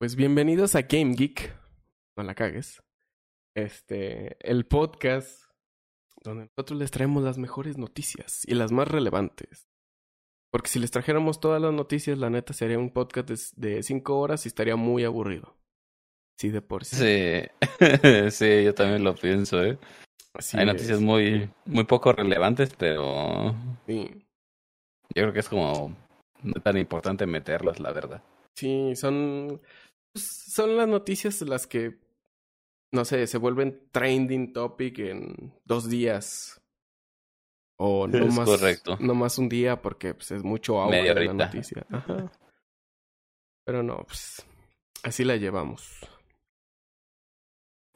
Pues bienvenidos a Game Geek, no la cagues, el podcast donde nosotros les traemos las mejores noticias y las más relevantes. Porque si les trajéramos todas las noticias, la neta sería un podcast de 5 horas y estaría muy aburrido. Sí, de por sí. Sí, sí, yo también lo pienso, ¿eh? Así hay noticias es. Muy poco relevantes, pero... Sí. Yo creo que es como... No es tan importante meterlas, la verdad. Sí, son las noticias las que, no sé, se vuelven trending topic en 2 días. O no es más, correcto. No más un día porque pues, es mucho agua en la noticia. Ajá. Pero no, pues así la llevamos.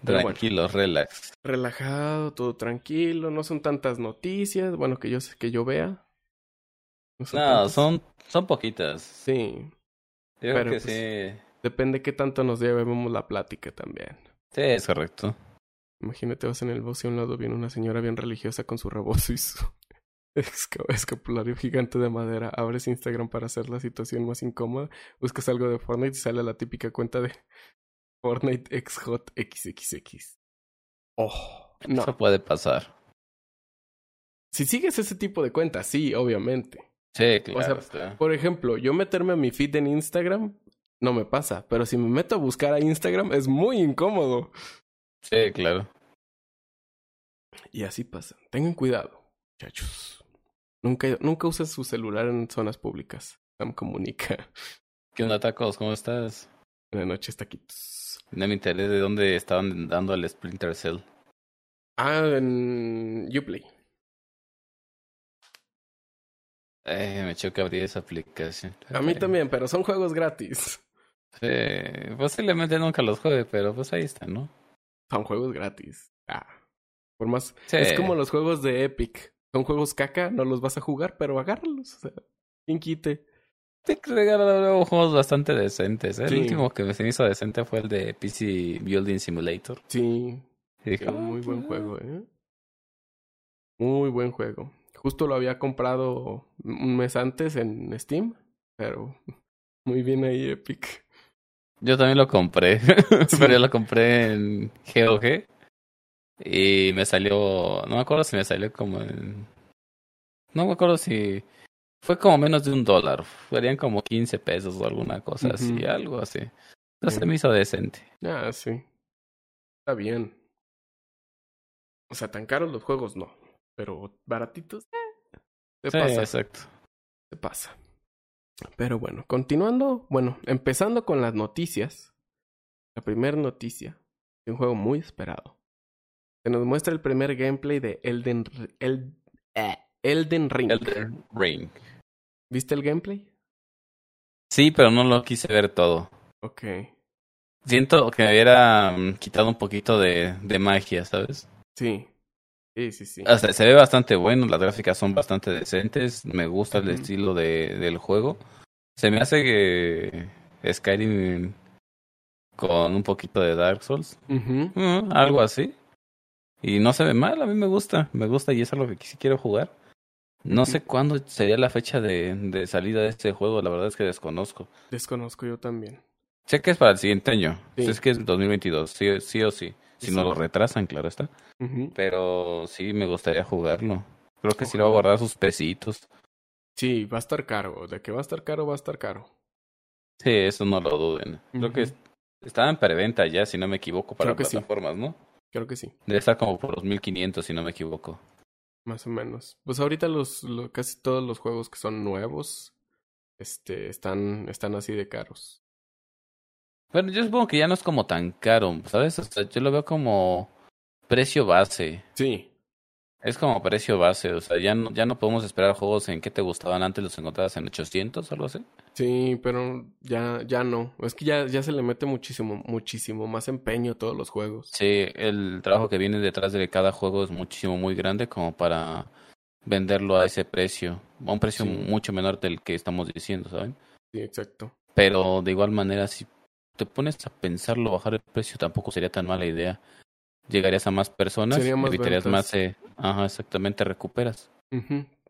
Tranquilo, bueno, relax. Relajado, todo tranquilo. No son tantas noticias, bueno, que yo vea. Son poquitas. Sí. Yo creo que pues, sí. Depende qué tanto nos llevemos la plática también. Sí, es correcto. Imagínate, vas en el bosque y a un lado viene una señora bien religiosa con su rebozo y su escapulario gigante de madera. Abres Instagram para hacer la situación más incómoda. Buscas algo de Fortnite y sale la típica cuenta de Fortnite X Hot XXX. Oh, no. Eso puede pasar. Si sigues ese tipo de cuentas, sí, obviamente. Sí, claro. O sea, sí. Por ejemplo, yo meterme a mi feed en Instagram no me pasa, pero si me meto a buscar a Instagram es muy incómodo. Sí, claro. Y así pasa. Tengan cuidado, muchachos. Nunca uses su celular en zonas públicas. Sam comunica. ¿Qué onda, tacos? ¿Cómo estás? Buenas noches, taquitos. No me interesa de dónde estaban dando el Splinter Cell. Ah, en Uplay. Me choca abrir esa aplicación. A mí también, pero son juegos gratis. Sí, posiblemente nunca los juegue, pero pues ahí están, ¿no? Son juegos gratis. Ah. Por más... Sí. Es como los juegos de Epic. Son juegos caca, no los vas a jugar, pero agárralos. O sea, ¿quién quite? Te regalaron luego juegos bastante decentes, ¿eh? Sí. El último que se me hizo decente fue el de PC Building Simulator. Sí. Dije, muy buen juego, ¿eh? Muy buen juego. Justo lo había comprado un mes antes en Steam, pero muy bien ahí Epic. Yo también lo compré, sí. Pero yo lo compré en GOG y me salió, no me acuerdo si me salió como en... No me acuerdo si... Fue como menos de $1, serían como $15 o alguna cosa así, algo así. Entonces se me hizo decente. Ah, sí. Está bien. O sea, tan caros los juegos no. Pero baratitos, se pasa. Exacto. Se pasa. Pero bueno, empezando con las noticias. La primera noticia de un juego muy esperado. Se nos muestra el primer gameplay de Elden Ring. Elden Ring. ¿Viste el gameplay? Sí, pero no lo quise ver todo. Ok. Siento que me hubiera quitado un poquito de magia, ¿sabes? Sí. Sí. O sea, se ve bastante bueno, las gráficas son bastante decentes, me gusta el estilo del juego. Se me hace que Skyrim con un poquito de Dark Souls, algo así. Y no se ve mal, a mí me gusta y eso es lo que sí quiero jugar. No sé cuándo sería la fecha de salida de este juego, la verdad es que desconozco. Desconozco yo también. Sé que es para el siguiente año, sí. Es que es 2022, sí o sí. Si no lo retrasan, claro está. Pero sí, me gustaría jugarlo. Creo que sí lo va a guardar sus pesitos. Sí, va a estar caro. De que va a estar caro. Sí, eso no lo duden. Creo que estaba en preventa ya, si no me equivoco, para plataformas, sí. ¿No? Creo que sí. Debe estar como por los 1500, si no me equivoco. Más o menos. Pues ahorita casi todos los juegos que son nuevos están así de caros. Bueno, yo supongo que ya no es como tan caro, ¿sabes? O sea, yo lo veo como precio base. Sí. Es como precio base, o sea, ya no podemos esperar juegos en que te gustaban antes, los encontrabas en 800 o algo así. Sí, pero ya no. Es que ya se le mete muchísimo, muchísimo más empeño a todos los juegos. Sí, el trabajo que viene detrás de cada juego es muchísimo, muy grande como para venderlo a ese precio. A un precio mucho menor del que estamos diciendo, ¿saben? Sí, exacto. Pero de igual manera, sí. Te pones a pensarlo, bajar el precio tampoco sería tan mala idea. Llegarías a más personas, evitarías más... Ajá, exactamente, recuperas.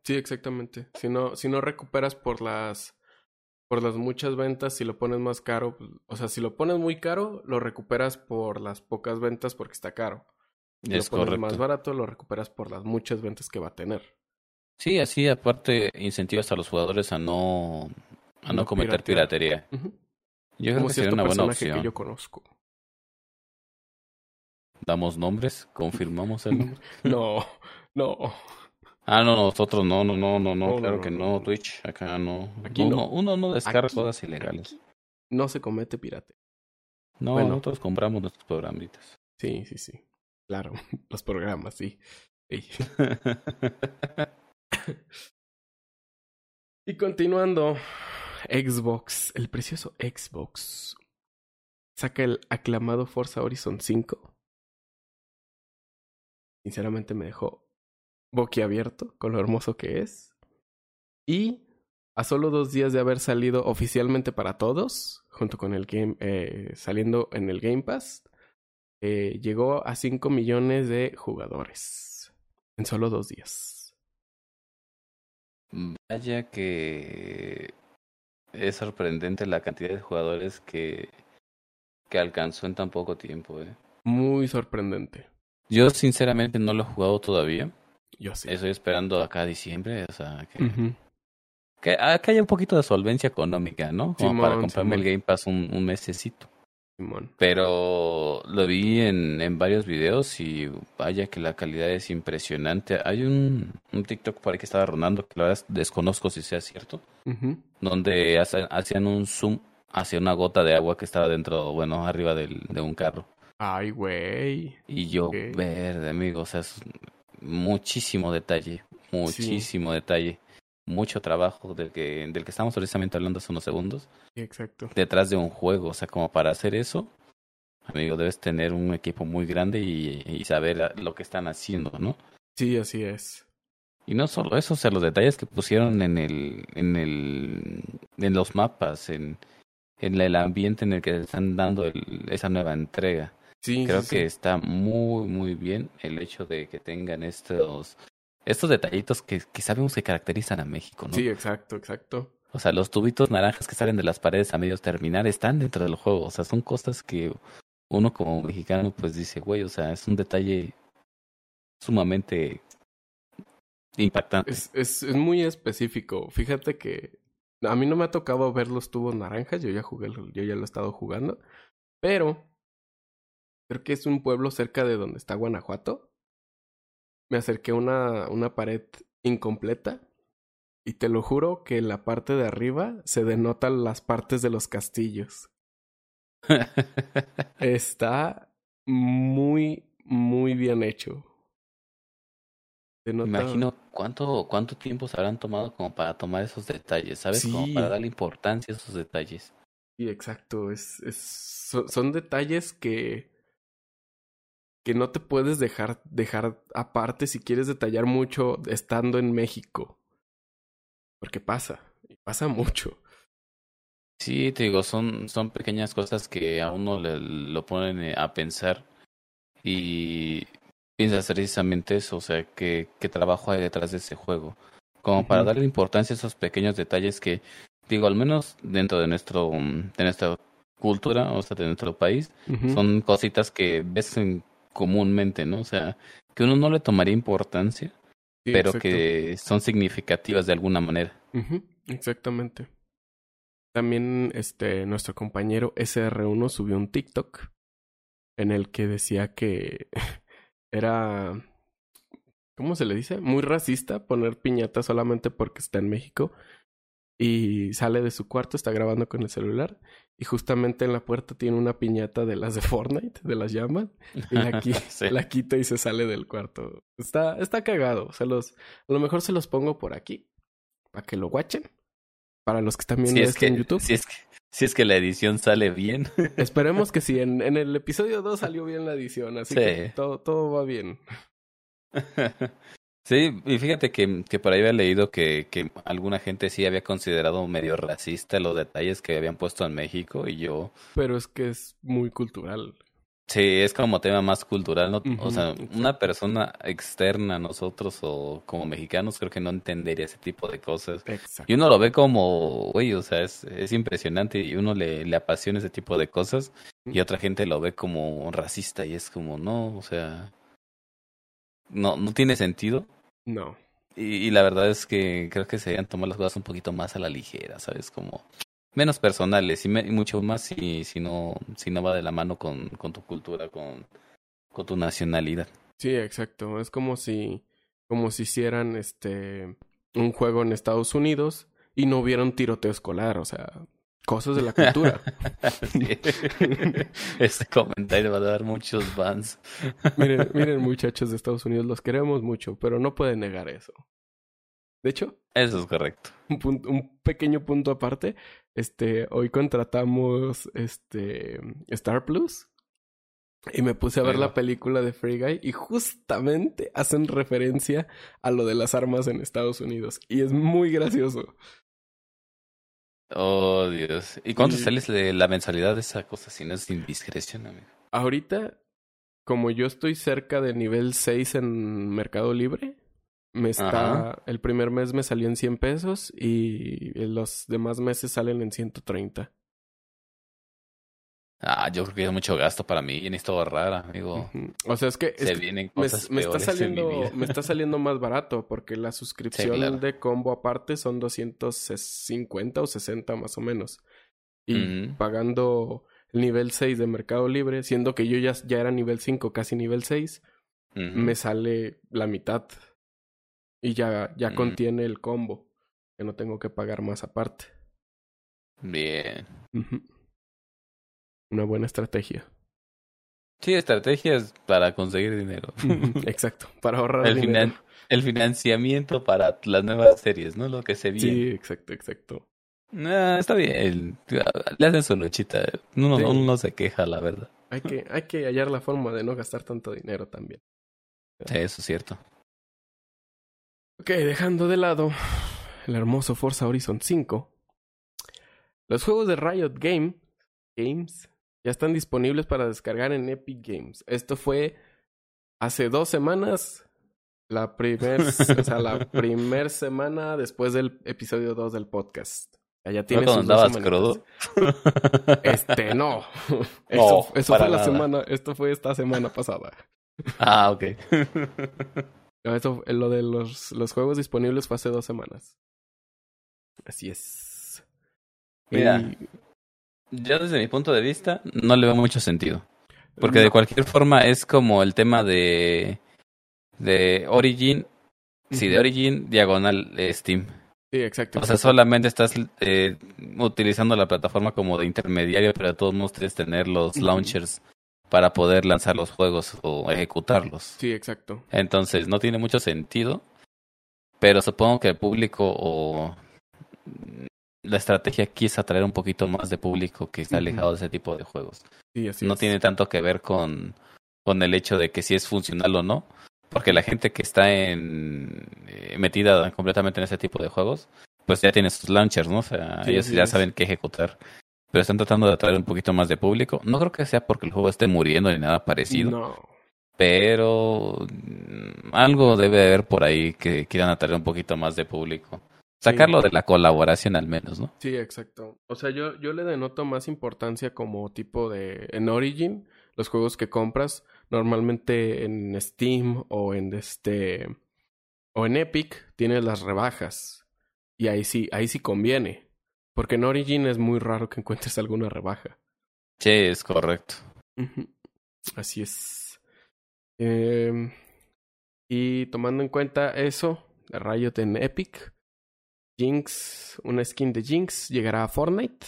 Sí, exactamente. Si no recuperas por las por las muchas ventas, si lo pones más caro, pues, o sea, si lo pones muy caro, lo recuperas por las pocas ventas porque está caro. Si es lo pones correcto. Más barato, lo recuperas por las muchas ventas que va a tener. Sí, así aparte incentivas a los jugadores a no cometer piratería. Uh-huh. Yo creo que sería una buena opción. Que yo conozco. ¿Damos nombres? ¿Confirmamos el nombre? No. Ah, no, nosotros no, claro que no, Twitch, acá no. Aquí no. Uno no descarga cosas ilegales. No se comete pirate. No, bueno, nosotros compramos nuestros programitas. Sí. Claro, los programas, sí. Y continuando, Xbox, el precioso Xbox, saca el aclamado Forza Horizon 5. Sinceramente me dejó boquiabierto con lo hermoso que es. Y a solo 2 días de haber salido oficialmente para todos, junto con el game, saliendo en el Game Pass, llegó a 5 millones de jugadores en solo 2 días. Vaya que es sorprendente la cantidad de jugadores que alcanzó en tan poco tiempo. Muy sorprendente. Yo sinceramente no lo he jugado todavía. Yo sí. Estoy esperando acá a diciembre, o sea, que haya un poquito de solvencia económica, ¿no? Como para comprarme el Game Pass un mesecito. Pero lo vi en varios videos y vaya que la calidad es impresionante. Hay un TikTok por ahí que estaba rondando, que la verdad desconozco si sea cierto, donde hacían un zoom hacia una gota de agua que estaba dentro, bueno, arriba de un carro. Ay, güey. Y yo, verde, amigo, o sea, es muchísimo detalle. Mucho trabajo del que estamos precisamente hablando hace unos segundos. Sí, exacto. Detrás de un juego, o sea, como para hacer eso, amigo, debes tener un equipo muy grande y saber lo que están haciendo, ¿no? Sí, así es. Y no solo eso, o sea, los detalles que pusieron en los mapas, en el ambiente en el que están dando esa nueva entrega. Sí, creo que está muy, muy bien el hecho de que tengan estos detallitos que sabemos que caracterizan a México, ¿no? Sí, exacto. O sea, los tubitos naranjas que salen de las paredes a medio terminar están dentro del juego. O sea, son cosas que uno como mexicano pues dice, güey, o sea, es un detalle sumamente impactante. Es muy específico. Fíjate que a mí no me ha tocado ver los tubos naranjas. Yo ya lo he estado jugando. Pero creo que es un pueblo cerca de donde está Guanajuato. Me acerqué a una pared incompleta y te lo juro que en la parte de arriba se denotan las partes de los castillos. Está muy, muy bien hecho. Me imagino cuánto tiempo se habrán tomado como para tomar esos detalles, ¿sabes? Sí. Como para darle importancia a esos detalles. Sí, exacto. Son detalles que no te puedes dejar aparte si quieres detallar mucho estando en México. Porque pasa mucho. Sí, te digo, son pequeñas cosas que a uno lo ponen a pensar y piensas precisamente eso, o sea, qué trabajo hay detrás de ese juego. Como para darle importancia a esos pequeños detalles que, digo, al menos dentro de nuestra cultura, o sea, de nuestro país, son cositas que ves comúnmente, ¿no? O sea, que uno no le tomaría importancia, sí, pero exacto. Que son significativas de alguna manera. Exactamente. También nuestro compañero SR1 subió un TikTok en el que decía que era, ¿cómo se le dice? Muy racista poner piñata solamente porque está en México. Y sale de su cuarto, está grabando con el celular y justamente en la puerta tiene una piñata de las de Fortnite, de las llamas, y la quita y se sale del cuarto. Está cagado. A lo mejor se los pongo por aquí para que lo guachen. Para los que están viendo en YouTube. Si es que la edición sale bien. Esperemos que sí. En el episodio 2 salió bien la edición, así que todo va bien. Sí, y fíjate que por ahí había leído que alguna gente sí había considerado medio racista los detalles que habían puesto en México y yo... Pero es que es muy cultural. Sí, es como tema más cultural, ¿no? O sea, una persona externa a nosotros o como mexicanos creo que no entendería ese tipo de cosas. Exacto. Y uno lo ve como, güey, o sea, es impresionante y uno le apasiona ese tipo de cosas y otra gente lo ve como racista y es como, no, o sea, no tiene sentido. No. Y la verdad es que creo que se deberían tomar las cosas un poquito más a la ligera, ¿sabes? Como menos personales y mucho más si no va de la mano con tu cultura, con tu nacionalidad. Sí, exacto. Es como si hicieran un juego en Estados Unidos y no hubiera un tiroteo escolar, o sea, cosas de la cultura. Sí. Este comentario va a dar muchos bans. Miren, muchachos de Estados Unidos, los queremos mucho, pero no pueden negar eso. De hecho, eso es correcto. Un pequeño punto aparte. Hoy contratamos Star Plus y me puse a ver la película de Free Guy y justamente hacen referencia a lo de las armas en Estados Unidos y es muy gracioso. Oh, Dios. ¿Y cuánto sales de la mensualidad de esa cosa si no es indiscreción, amigo? Ahorita, como yo estoy cerca del nivel 6 en Mercado Libre, el primer mes me salió en 100 pesos y los demás meses salen en 130. Ah, yo creo que es mucho gasto para mí y necesito ahorrar, amigo. O sea, es que vienen cosas peores en mi vida. Me está saliendo más barato porque la suscripción de combo aparte son 250 o 60 más o menos. Y pagando el nivel 6 de Mercado Libre, siendo que yo ya era nivel 5, casi nivel 6, me sale la mitad. Y ya contiene el combo. Que no tengo que pagar más aparte. Bien. Una buena estrategia. Sí, estrategias para conseguir dinero. Exacto, para ahorrar dinero. El financiamiento para las nuevas series, ¿no? Lo que se viene. Sí, exacto. Nah, está bien. Le hacen su luchita. Uno se queja, la verdad. Hay que hallar la forma de no gastar tanto dinero también. Sí, eso es cierto. Ok, dejando de lado el hermoso Forza Horizon 5, los juegos de Riot Games ya están disponibles para descargar en Epic Games. Esto fue hace 2 semanas, la primer semana después del episodio 2 del podcast. Ya tiene sus 2 semanitas. No. Eso fue la semana, esto fue esta semana pasada. Ah, ok. Eso, lo de los juegos disponibles fue hace 2 semanas. Así es. Mira, yo desde mi punto de vista no le veo mucho sentido. Porque de cualquier forma es como el tema de Origin. Sí, de Origin, diagonal Steam. Sí, exacto. O sea, solamente estás utilizando la plataforma como de intermediario, pero de todos modos tienes que tener los launchers para poder lanzar los juegos o ejecutarlos. Sí, exacto. Entonces, no tiene mucho sentido, pero supongo que el público o la estrategia aquí es atraer un poquito más de público que está alejado de ese tipo de juegos. Sí, así no es. Tiene tanto que ver con el hecho de que si es funcional o no, porque la gente que está metida completamente en ese tipo de juegos, pues ya tiene sus launchers, ¿no? O sea, sí, ellos ya saben qué ejecutar. Pero están tratando de atraer un poquito más de público. No creo que sea porque el juego esté muriendo ni nada parecido. No. Pero algo debe haber por ahí que quieran atraer un poquito más de público. Sacarlo de la colaboración al menos, ¿no? Sí, exacto. O sea, yo le denoto más importancia como tipo de... En Origin, los juegos que compras, normalmente en Steam o en Epic, tienes las rebajas. Y ahí sí conviene. Porque en Origin es muy raro que encuentres alguna rebaja. Sí, es correcto. Así es. Y tomando en cuenta eso, Riot en Epic, Jinx, una skin de Jinx, llegará a Fortnite.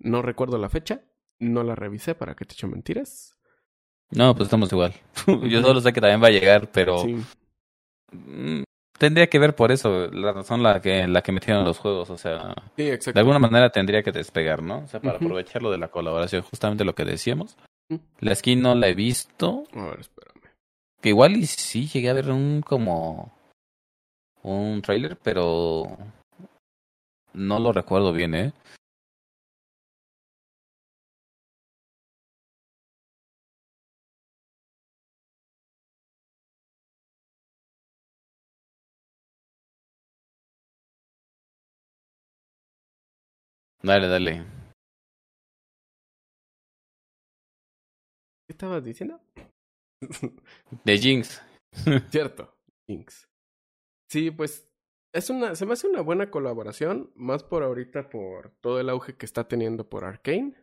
No recuerdo la fecha. No la revisé para que te echen mentiras. No, pues estamos igual. Yo solo sé que también va a llegar, pero... Sí. Tendría que ver por eso, la razón la que metieron los juegos, o sea, sí, de alguna manera tendría que despegar, ¿no? O sea, para aprovecharlo de la colaboración, justamente lo que decíamos. La skin no la he visto. A ver, espérame. Que igual y sí llegué a ver un trailer, pero no lo recuerdo bien, ¿eh? Dale, dale. ¿Qué estabas diciendo? De Jinx. Cierto, Jinx. Sí, pues se me hace una buena colaboración, más por ahorita por todo el auge que está teniendo por Arkane.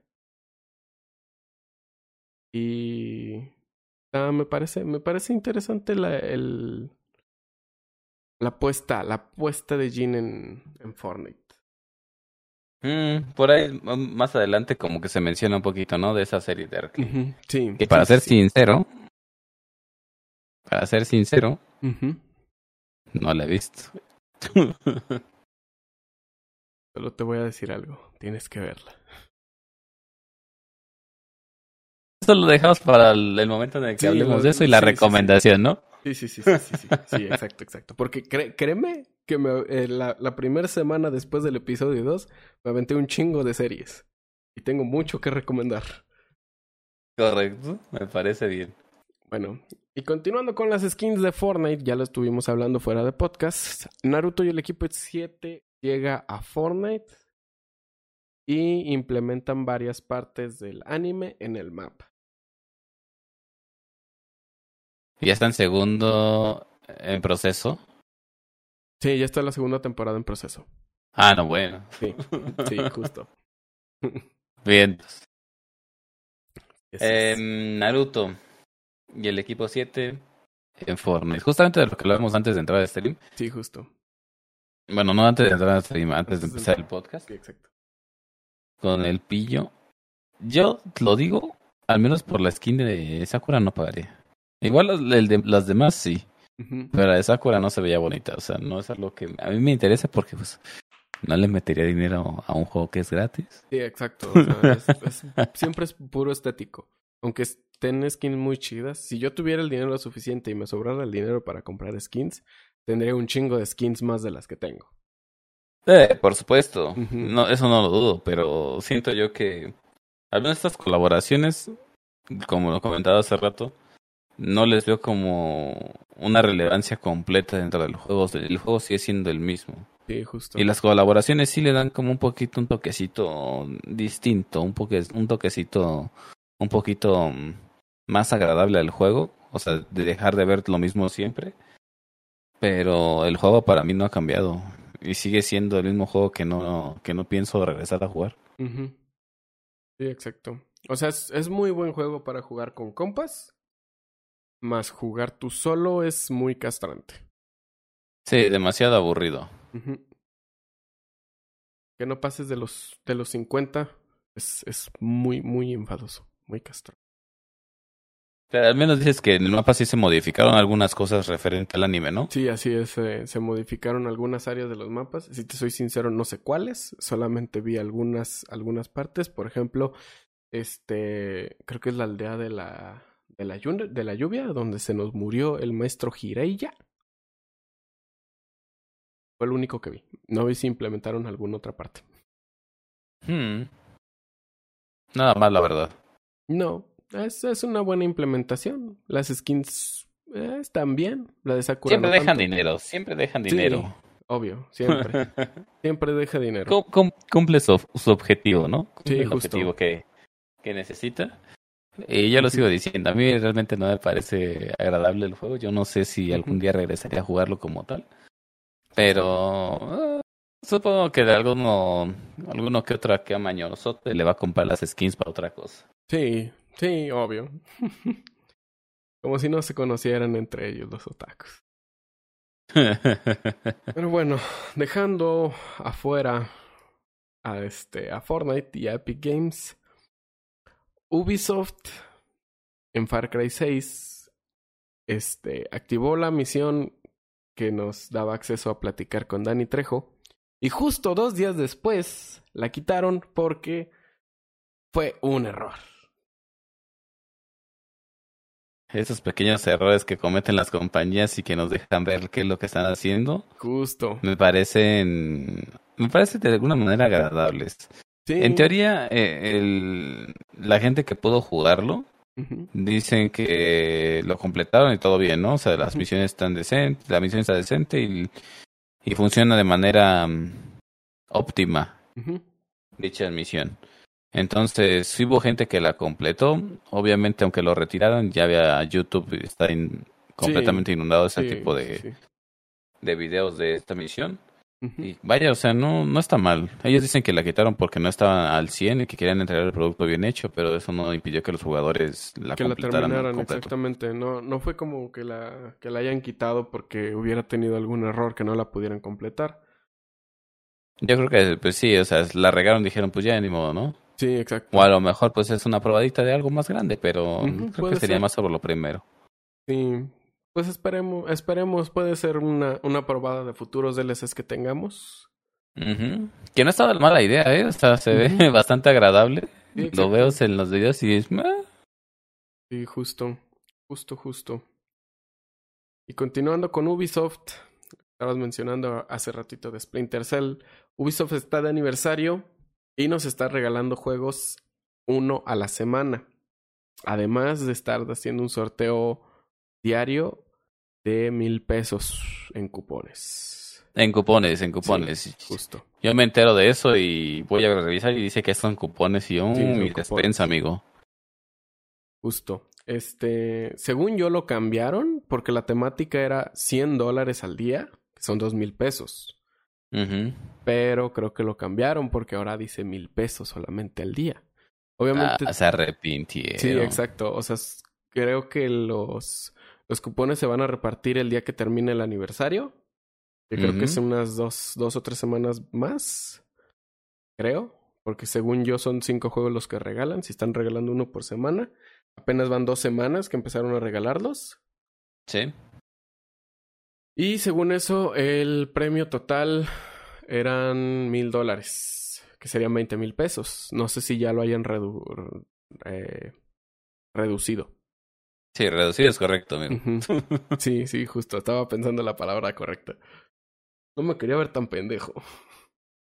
Y me parece interesante la apuesta de Jin en Fortnite. Por ahí más adelante como que se menciona un poquito, ¿no? De esa serie de Arkane. Uh-huh. Sí. Que para ser sincero, uh-huh, no la he visto. Solo te voy a decir algo, tienes que verla. Esto lo dejamos para el momento en el que hablemos de eso y la recomendación, sí. ¿No? Sí, exacto. Porque créeme que la primera semana después del episodio 2 me aventé un chingo de series. Y tengo mucho que recomendar. Correcto, me parece bien. Bueno, y continuando con las skins de Fortnite, ya lo estuvimos hablando fuera de podcast. Naruto y el equipo 7 llega a Fortnite y implementan varias partes del anime en el mapa. ¿Ya está en segundo en proceso? Sí, ya está la segunda temporada en proceso. Ah, no, bueno. Sí, justo. Bien. Naruto y el equipo 7 en Fortnite. Justamente de lo que hablábamos antes de entrar al stream. Sí, justo. Bueno, no antes de entrar al stream, antes de empezar el podcast. Sí, exacto. Con el pillo. Yo lo digo, al menos por la skin de Sakura no pagaría. Igual las demás sí. Uh-huh. Pero la de Sakura no se veía bonita. O sea, no es algo que a mí me interesa porque pues no le metería dinero a un juego que es gratis. Sí, exacto. O sea, siempre es puro estético. Aunque estén skins muy chidas. Si yo tuviera el dinero suficiente y me sobrara el dinero para comprar skins, tendría un chingo de skins más de las que tengo. Por supuesto, uh-huh, no, eso no lo dudo, pero siento yo que algunas de estas colaboraciones, como lo comentaba hace rato, no les veo como una relevancia completa dentro del juego. El juego sigue siendo el mismo. Sí, justo. Y las colaboraciones sí le dan como un poquito, un toquecito distinto, un toquecito más agradable al juego, o sea, de dejar de ver lo mismo siempre. Pero el juego para mí no ha cambiado. Y sigue siendo el mismo juego que no pienso regresar a jugar. Uh-huh. Sí, exacto. O sea, es muy buen juego para jugar con compas. Más jugar tú solo es muy castrante. Sí, demasiado aburrido. Uh-huh. Que no pases de los 50 es muy, muy enfadoso. Muy castrante. Pero al menos dices que en el mapa sí se modificaron algunas cosas referente al anime, ¿no? Sí, así es. Se modificaron algunas áreas de los mapas. Si te soy sincero, no sé cuáles. Solamente vi algunas partes. Por ejemplo, creo que es la aldea de la lluvia, donde se nos murió el maestro Jiraiya. Fue lo único que vi. No vi si implementaron alguna otra parte. Nada más, la verdad. No. Es una buena implementación. Las skins están bien. La de Sakura siempre no dejan tanto. Dinero. Siempre dejan dinero. Sí, obvio. Siempre. Siempre deja dinero. Cumple su objetivo, ¿no? Cumple sí, el justo. Objetivo que necesita. Y yo lo sigo diciendo. A mí realmente no me parece agradable el juego. Yo no sé si algún día regresaría a jugarlo como tal. Pero supongo que de alguno que otro que amañoso le va a comprar las skins para otra cosa. Sí, obvio. Como si no se conocieran entre ellos los otakus. Pero bueno, dejando afuera a Fortnite y a Epic Games, Ubisoft en Far Cry 6 activó la misión que nos daba acceso a platicar con Danny Trejo y justo 2 días después la quitaron porque fue un error. Esos pequeños errores que cometen las compañías y que nos dejan ver qué es lo que están haciendo. Justo. Me parecen de alguna manera agradables. Sí. En teoría, la gente que pudo jugarlo, uh-huh, dicen que lo completaron y todo bien, ¿no? O sea, las misiones están decentes, la misión está decente y funciona de manera óptima. Uh-huh. dicha misión. Entonces, sí hubo gente que la completó. Obviamente, aunque lo retiraron, ya había YouTube, está completamente inundado ese tipo de videos de esta misión. Uh-huh. Y vaya, o sea, no está mal. Ellos dicen que la quitaron porque no estaban al 100 y que querían entregar el producto bien hecho, pero eso no impidió que los jugadores la completaran. Que la terminaran, exactamente. No fue como que la hayan quitado porque hubiera tenido algún error que no la pudieran completar. Yo creo que, pues sí, o sea, la regaron, dijeron, pues ya, ni modo, ¿no? Sí, exacto. O a lo mejor, pues es una probadita de algo más grande, pero creo que sería más sobre lo primero. Sí. Pues esperemos, puede ser una probada de futuros DLCs que tengamos. Uh-huh. Que no está mala idea, ¿eh? O sea, se ve bastante agradable. Sí, lo veo en los videos y es... Sí, justo. Y continuando con Ubisoft, estabas mencionando hace ratito de Splinter Cell. Ubisoft está de aniversario y nos está regalando juegos uno a la semana. Además de estar haciendo un sorteo diario de 1,000 pesos en cupones. En cupones. Sí, justo. Yo me entero de eso y voy a revisar y dice que son cupones y mi despensa, amigo. Justo. Según yo lo cambiaron porque la temática era $100 al día, que son 2,000 pesos. Uh-huh. Pero creo que lo cambiaron porque ahora dice 1,000 pesos solamente al día. Obviamente. Se arrepintieron. Sí, exacto. O sea, creo que los cupones se van a repartir el día que termine el aniversario. Yo creo que son unas dos o tres semanas más. Creo. Porque según yo son 5 juegos los que regalan. Si están regalando uno por semana. Apenas van 2 semanas que empezaron a regalarlos. Sí. Y según eso, el premio total eran $1,000. Que serían 20,000 pesos. No sé si ya lo hayan reducido. Sí, reducido es correcto, amigo. Uh-huh. Sí, justo. Estaba pensando la palabra correcta. No me quería ver tan pendejo.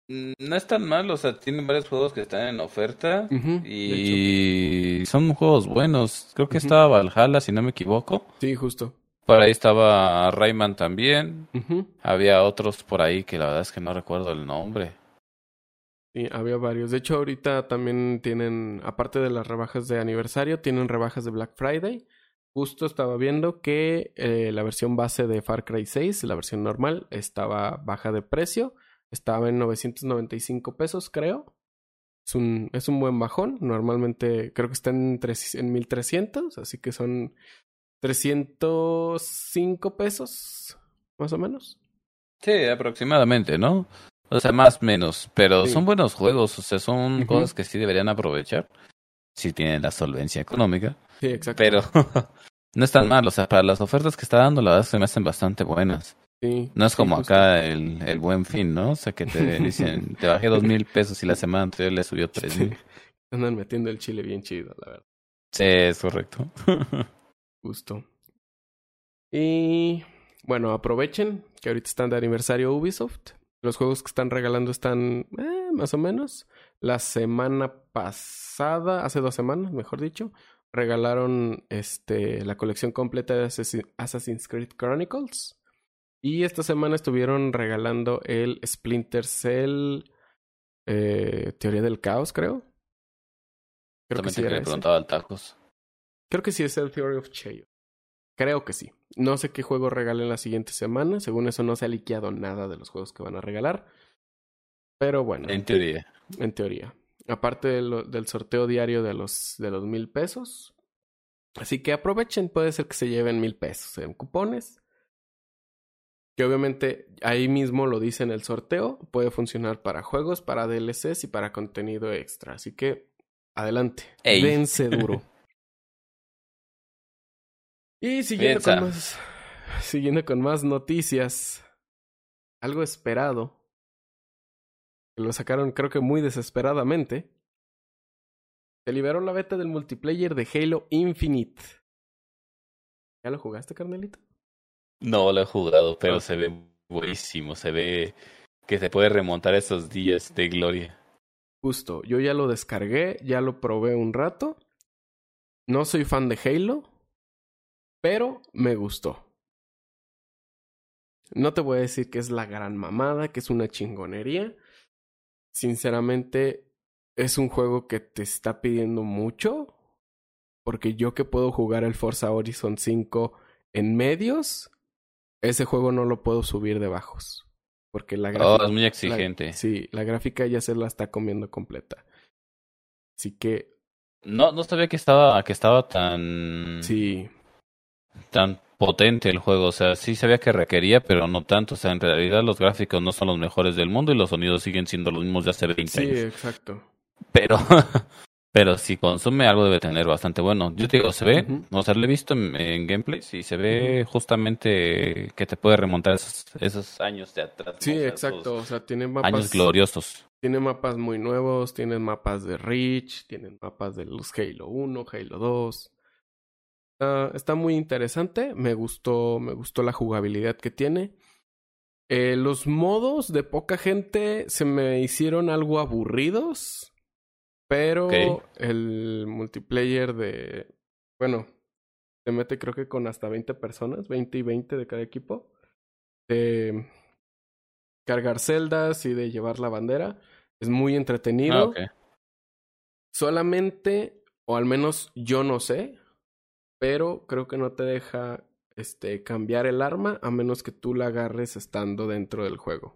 No es tan mal, o sea, tienen varios juegos que están en oferta. Uh-huh. Y son juegos buenos. Creo que estaba Valhalla, si no me equivoco. Sí, justo. Por ahí estaba Rayman también. Uh-huh. Había otros por ahí que la verdad es que no recuerdo el nombre. Sí, había varios. De hecho, ahorita también tienen, aparte de las rebajas de aniversario, tienen rebajas de Black Friday. Justo estaba viendo que la versión base de Far Cry 6, la versión normal, estaba baja de precio. Estaba en 995 pesos, creo. Es un buen bajón. Normalmente creo que está en 1,300, así que son 305 pesos, más o menos. Sí, aproximadamente, ¿no? O sea, más o menos. Pero son buenos juegos, o sea, son cosas que sí deberían aprovechar. Si tienen la solvencia económica. Sí, exacto. Pero no es tan mal, o sea, para las ofertas que está dando, la verdad se me hacen bastante buenas. Sí. No es como acá el buen fin, ¿no? O sea, que te dicen, te bajé 2,000 pesos y la semana anterior le subió 3,000. Andan metiendo el chile bien chido, la verdad. Sí, es correcto. Justo. Y bueno, aprovechen que ahorita están de aniversario Ubisoft. Los juegos que están regalando están más o menos. La semana pasada, hace 2 semanas, mejor dicho, regalaron la colección completa de Assassin's Creed Chronicles. Y esta semana estuvieron regalando el Splinter Cell Teoría del Caos, creo. Creo que sí era ese. Tacos. Creo que sí es el Theory of Chaos. Creo que sí. No sé qué juego regalen la siguiente semana. Según eso no se ha liqueado nada de los juegos que van a regalar. Pero bueno. En teoría. Aparte del sorteo diario de los 1,000 pesos. Así que aprovechen. Puede ser que se lleven 1,000 pesos en cupones. Que obviamente ahí mismo lo dice en el sorteo. Puede funcionar para juegos, para DLCs y para contenido extra. Así que adelante. Ey. Dense duro. Y siguiendo con más noticias. Algo esperado. Lo sacaron creo que muy desesperadamente. Se liberó la beta del multiplayer de Halo Infinite. ¿Ya lo jugaste, carnalito? No lo he jugado, pero se ve buenísimo. Se ve que se puede remontar esos días de gloria. Justo, yo ya lo descargué, ya lo probé un rato. No soy fan de Halo, pero me gustó. No te voy a decir que es la gran mamada, que es una chingonería. Sinceramente, es un juego que te está pidiendo mucho, porque yo que puedo jugar el Forza Horizon 5 en medios, ese juego no lo puedo subir de bajos, porque la gráfica... Oh, es muy exigente. La gráfica ya se la está comiendo completa. Así que... No sabía que estaba tan... Sí. Tan potente el juego. O sea, sí sabía que requería, pero no tanto. O sea, en realidad los gráficos no son los mejores del mundo y los sonidos siguen siendo los mismos de hace 20 años. Sí, exacto. Pero si consume algo debe tener bastante bueno. Yo te digo, se ve, uh-huh. O sea, lo he visto en gameplay, sí, se ve justamente que te puede remontar esos años de atrás. Sí, ¿no? O sea, exacto, o sea, tiene mapas... Años gloriosos. Tiene mapas muy nuevos, tienen mapas de Reach, tienen mapas de los Halo 1, Halo 2. Está muy interesante, me gustó la jugabilidad que tiene. Los modos de poca gente se me hicieron algo aburridos... Pero okay. El multiplayer de... Bueno, se mete creo que con hasta 20 personas, 20 y 20 de cada equipo. De cargar celdas y de llevar la bandera. Es muy entretenido. Ah, okay. Solamente, o al menos yo no sé, pero creo que no te deja cambiar el arma a menos que tú la agarres estando dentro del juego.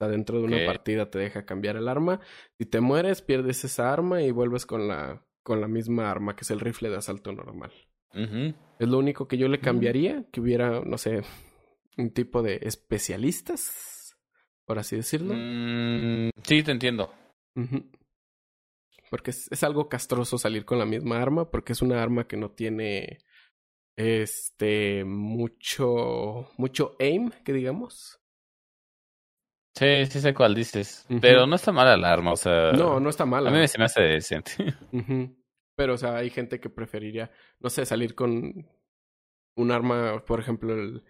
Dentro de una partida te deja cambiar el arma. Si te mueres, pierdes esa arma y vuelves con la misma arma, que es el rifle de asalto normal. Uh-huh. Es lo único que yo le cambiaría, que hubiera, no sé, un tipo de especialistas, por así decirlo. Sí, te entiendo. Uh-huh. Porque es algo castroso salir con la misma arma, porque es una arma que no tiene mucho aim, que digamos. Sí sé cuál dices. Uh-huh. Pero no está mala la arma, o sea... No está mala. A mí se me hace decente. Uh-huh. Pero, o sea, hay gente que preferiría, no sé, salir con un arma, por ejemplo, el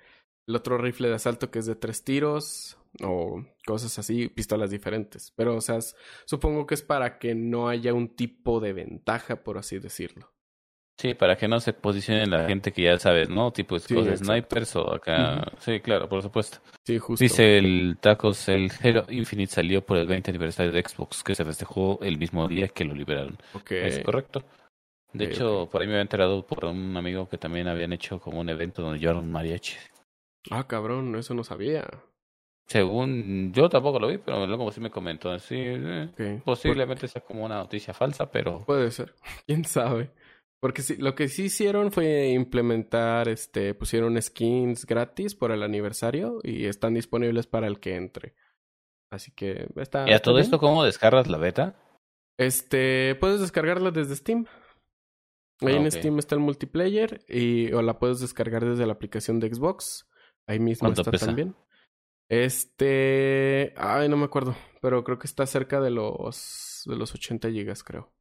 otro rifle de asalto que es de 3 tiros o cosas así, pistolas diferentes. Pero, o sea, supongo que es para que no haya un tipo de ventaja, por así decirlo. Sí, para que no se posicione la gente que ya sabes, ¿no? Tipo cosas snipers o acá... Uh-huh. Sí, claro, por supuesto. Sí, justo. Dice el Tacos, el Halo Infinite salió por el 20 aniversario de Xbox, que se festejó el mismo día que lo liberaron. Okay. Es correcto. De hecho, por ahí me había enterado por un amigo que también habían hecho como un evento donde llevaron mariachi. Ah, cabrón, eso no sabía. Según... Yo tampoco lo vi, pero luego sí me comentó. Así, posiblemente sea como una noticia falsa, pero... Puede ser. ¿Quién sabe? Porque sí, lo que sí hicieron fue implementar, pusieron skins gratis por el aniversario y están disponibles para el que entre. Así que está... ¿Y a todo bien. Esto cómo descargas la beta? Puedes descargarla desde Steam. Ahí en Steam está el multiplayer o la puedes descargar desde la aplicación de Xbox. Ahí mismo está pesa? También. Ay, no me acuerdo, pero creo que está cerca de los 80 gigas, creo.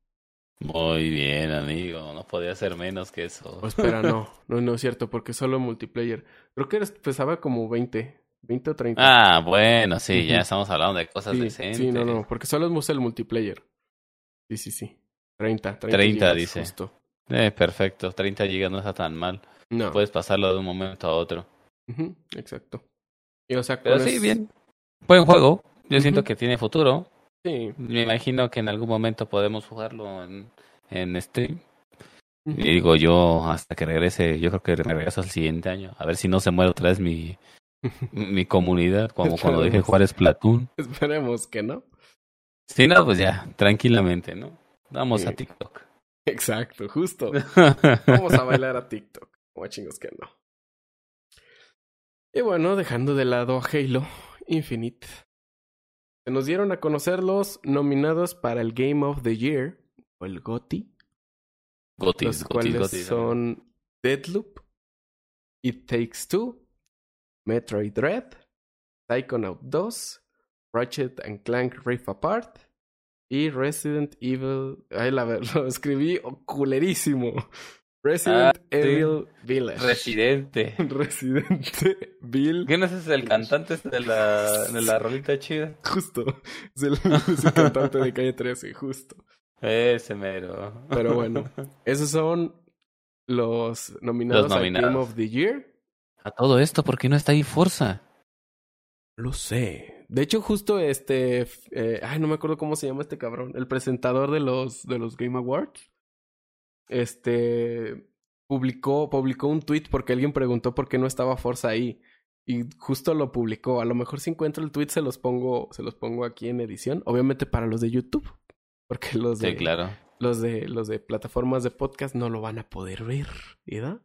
Muy bien, amigo. No podía ser menos que eso. Oh, espera, no es cierto, porque solo multiplayer. Creo que pesaba como 20 o 30. Ah, bueno, sí, ya estamos hablando de cosas decentes. Sí, no, porque solo es el multiplayer. Sí. 30 gigas, dice. Justo. Perfecto, 30 gigas no está tan mal. No. Puedes pasarlo de un momento a otro. Uh-huh, exacto. Y, o sea, pero sí, bien. Buen juego. Yo siento que tiene futuro. Sí. Me imagino que en algún momento podemos jugarlo en stream. Uh-huh. Y digo yo, hasta que regrese, yo creo que me regreso al siguiente año. A ver si no se muere otra vez mi comunidad, como Esperemos. Cuando dejé jugar Splatoon. Esperemos que no. Si no, pues ya, tranquilamente, ¿no? Vamos a TikTok. Exacto, justo. Vamos a bailar a TikTok. Como chingos que no. Y bueno, dejando de lado a Halo Infinite. Se nos dieron a conocer los nominados para el Game of the Year, o el GOTY. Los cuales son Deadloop, It Takes Two, Metroid Dread, Psychonaut 2, Ratchet & Clank Rift Apart y Resident Evil... Ay, lo escribí culerísimo. Resident Evil Village. Residente Bill. ¿Quién es ese? ¿El cantante de la rolita chida? Justo. Es el cantante de Calle 13, justo. Ese mero. Pero bueno, esos son los nominados. Al Game of the Year. A todo esto, ¿por qué no está ahí Forza? Lo sé. De hecho, justo ay, no me acuerdo cómo se llama este cabrón. El presentador de los Game Awards. Publicó un tweet porque alguien preguntó por qué no estaba Forza ahí. Y justo lo publicó. A lo mejor si encuentro el tweet se los pongo aquí en edición. Obviamente para los de YouTube. Porque los de... Sí, claro. Los de plataformas de podcast no lo van a poder ver, ¿verdad?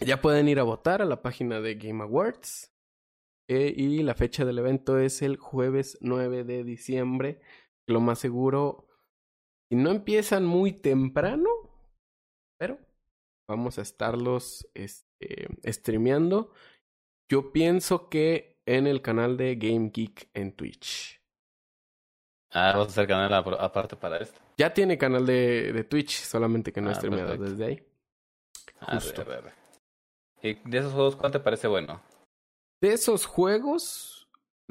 Ya pueden ir a votar a la página de Game Awards. Y la fecha del evento es el jueves 9 de diciembre. Lo más seguro... Si no empiezan muy temprano, pero vamos a estarlos streameando. Yo pienso que en el canal de Game Geek en Twitch. Ah, vas a hacer canal aparte para esto. Ya tiene canal de Twitch, solamente que no he streameado desde ahí. Justo. ¿Y de esos juegos cuál te parece bueno? De esos juegos...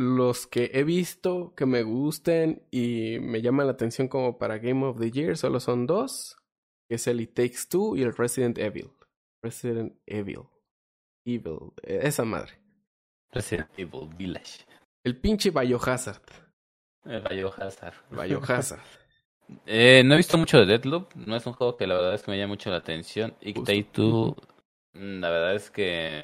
Los que he visto que me gusten y me llaman la atención como para Game of the Year solo son dos. Que es el It Takes Two y el Resident Evil. Resident Evil. Esa madre. Resident Evil Village. El pinche Biohazard. Biohazard. No he visto mucho de Deadloop. No es un juego que la verdad es que me llama mucho la atención. It Takes Two, la verdad es que...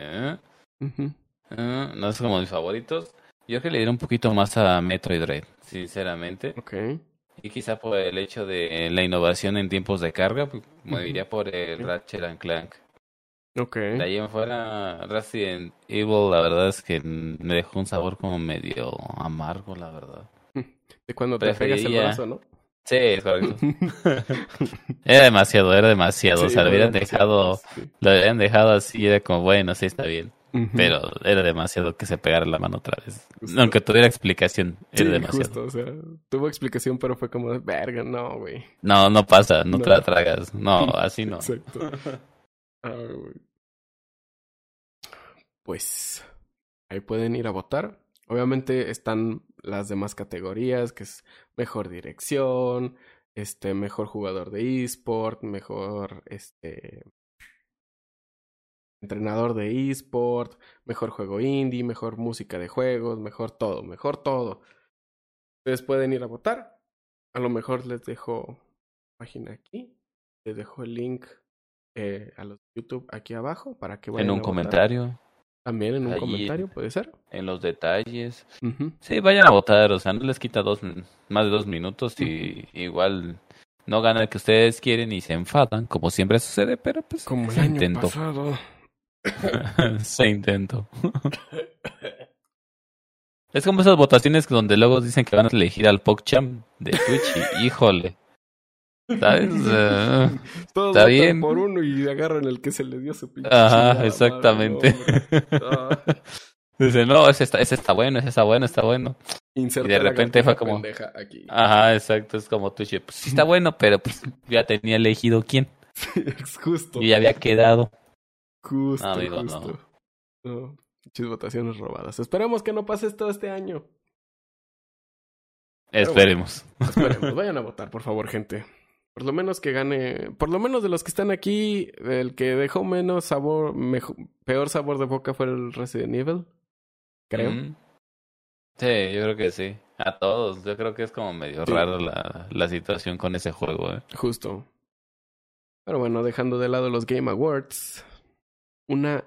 no es como mis favoritos. Yo creo que le diera un poquito más a Metroid Dread, sinceramente. Okay. Y quizá por el hecho de la innovación en tiempos de carga, pues, me diría por el Ratchet and Clank. Okay. De ahí en fuera, Resident Evil, la verdad es que me dejó un sabor como medio amargo, la verdad. De cuando te pegas el brazo, ¿no? Sí, es correcto. Era demasiado. Sí, o sea, lo habían dejado así, era como, bueno, sí, está bien. Pero era demasiado que se pegara la mano otra vez. Justo. Aunque tuviera explicación, era demasiado. Justo, o sea, tuvo explicación, pero fue como de verga, no, güey. No pasa, no te la tragas. No, así no. Exacto. Pues ahí pueden ir a votar. Obviamente están las demás categorías, que es mejor dirección, mejor jugador de eSport, mejor entrenador de eSport, mejor juego indie, mejor música de juegos, mejor todo. Ustedes pueden ir a votar. A lo mejor les dejo página aquí. Les dejo el link a los YouTube aquí abajo para que vayan a votar. En un comentario. También en un comentario, puede ser. En los detalles. Sí, vayan a votar. O sea, no les quita más de 2 minutos y igual... No gana el que ustedes quieren y se enfadan, como siempre sucede, pero pues como el año pasado. Se intentó. Es como esas votaciones donde luego dicen que van a elegir al PogChamp de Twitch y híjole. ¿Sabes? Todos votan bien por uno y agarran el que se le dio su pinche. Ajá, exactamente. Madre, dice, no, ese está bueno. Insertar y de repente fue como... Aquí. Ajá, exacto, es como Twitch. Pues sí está bueno, pero pues ya tenía elegido quién. Sí, es justo. Y ya había quedado. Justo, amigo, justo. No. Muchas votaciones robadas. Esperemos que no pase esto este año. Esperemos. Bueno, esperemos. Vayan a votar, por favor, gente. Por lo menos que gane... Por lo menos de los que están aquí, el que dejó menos sabor... peor sabor de boca fue el Resident Evil. Creo. Sí, yo creo que sí. A todos. Yo creo que es como medio raro la situación con ese juego, Justo. Pero bueno, dejando de lado los Game Awards, una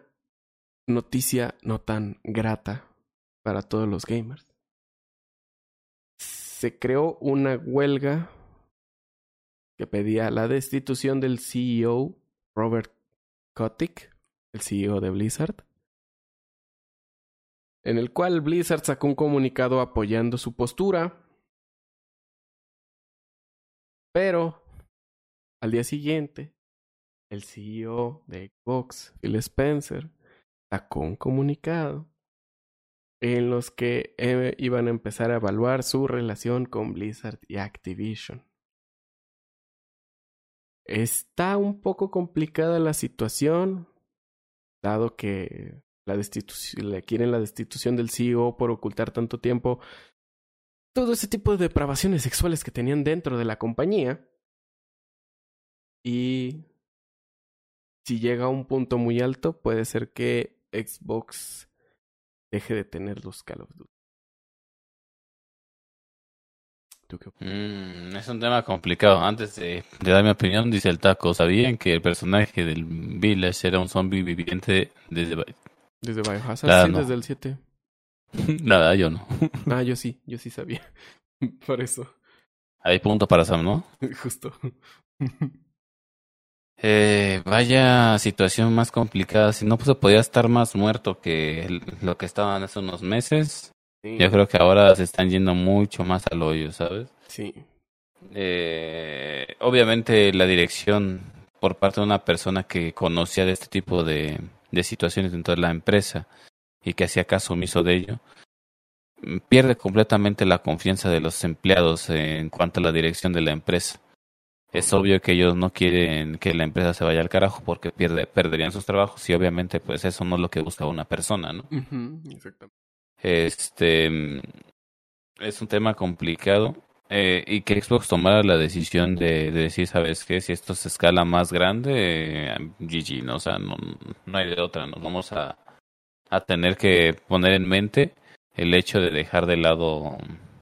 noticia no tan grata para todos los gamers. Se creó una huelga que pedía la destitución del CEO Robert Kotick, el CEO de Blizzard. En el cual Blizzard sacó un comunicado apoyando su postura. Pero al día siguiente, el CEO de Xbox, Phil Spencer, sacó un comunicado en los que iban a empezar a evaluar su relación con Blizzard y Activision. Está un poco complicada la situación, dado que... le quieren la destitución del CEO por ocultar tanto tiempo todo ese tipo de depravaciones sexuales que tenían dentro de la compañía. Y si llega a un punto muy alto, puede ser que Xbox deje de tener los Call of Duty. ¿Tú qué opinas? Es un tema complicado. Antes de dar mi opinión, dice el Taco, ¿sabían que el personaje del Village era un zombie viviente desde Biohazard? Claro, sí, no. Desde el 7. Nada, yo no. Ah, yo sí sabía. Por eso. Hay punto para Sam, ¿no? Justo. Vaya situación más complicada. Si no, pues podía estar más muerto que lo que estaban hace unos meses. Sí. Yo creo que ahora se están yendo mucho más al hoyo, ¿sabes? Sí. Obviamente la dirección por parte de una persona que conocía de este tipo de situaciones dentro de la empresa y que hacía caso omiso de ello, pierde completamente la confianza de los empleados en cuanto a la dirección de la empresa. Es obvio que ellos no quieren que la empresa se vaya al carajo porque perderían sus trabajos y obviamente pues eso no es lo que busca una persona, ¿no? Uh-huh, exactamente. Es un tema complicado y que Xbox tomara la decisión de decir, ¿sabes qué? Si esto se escala más grande, GG, ¿no? O sea, no hay de otra. Nos vamos a tener que poner en mente el hecho de dejar de lado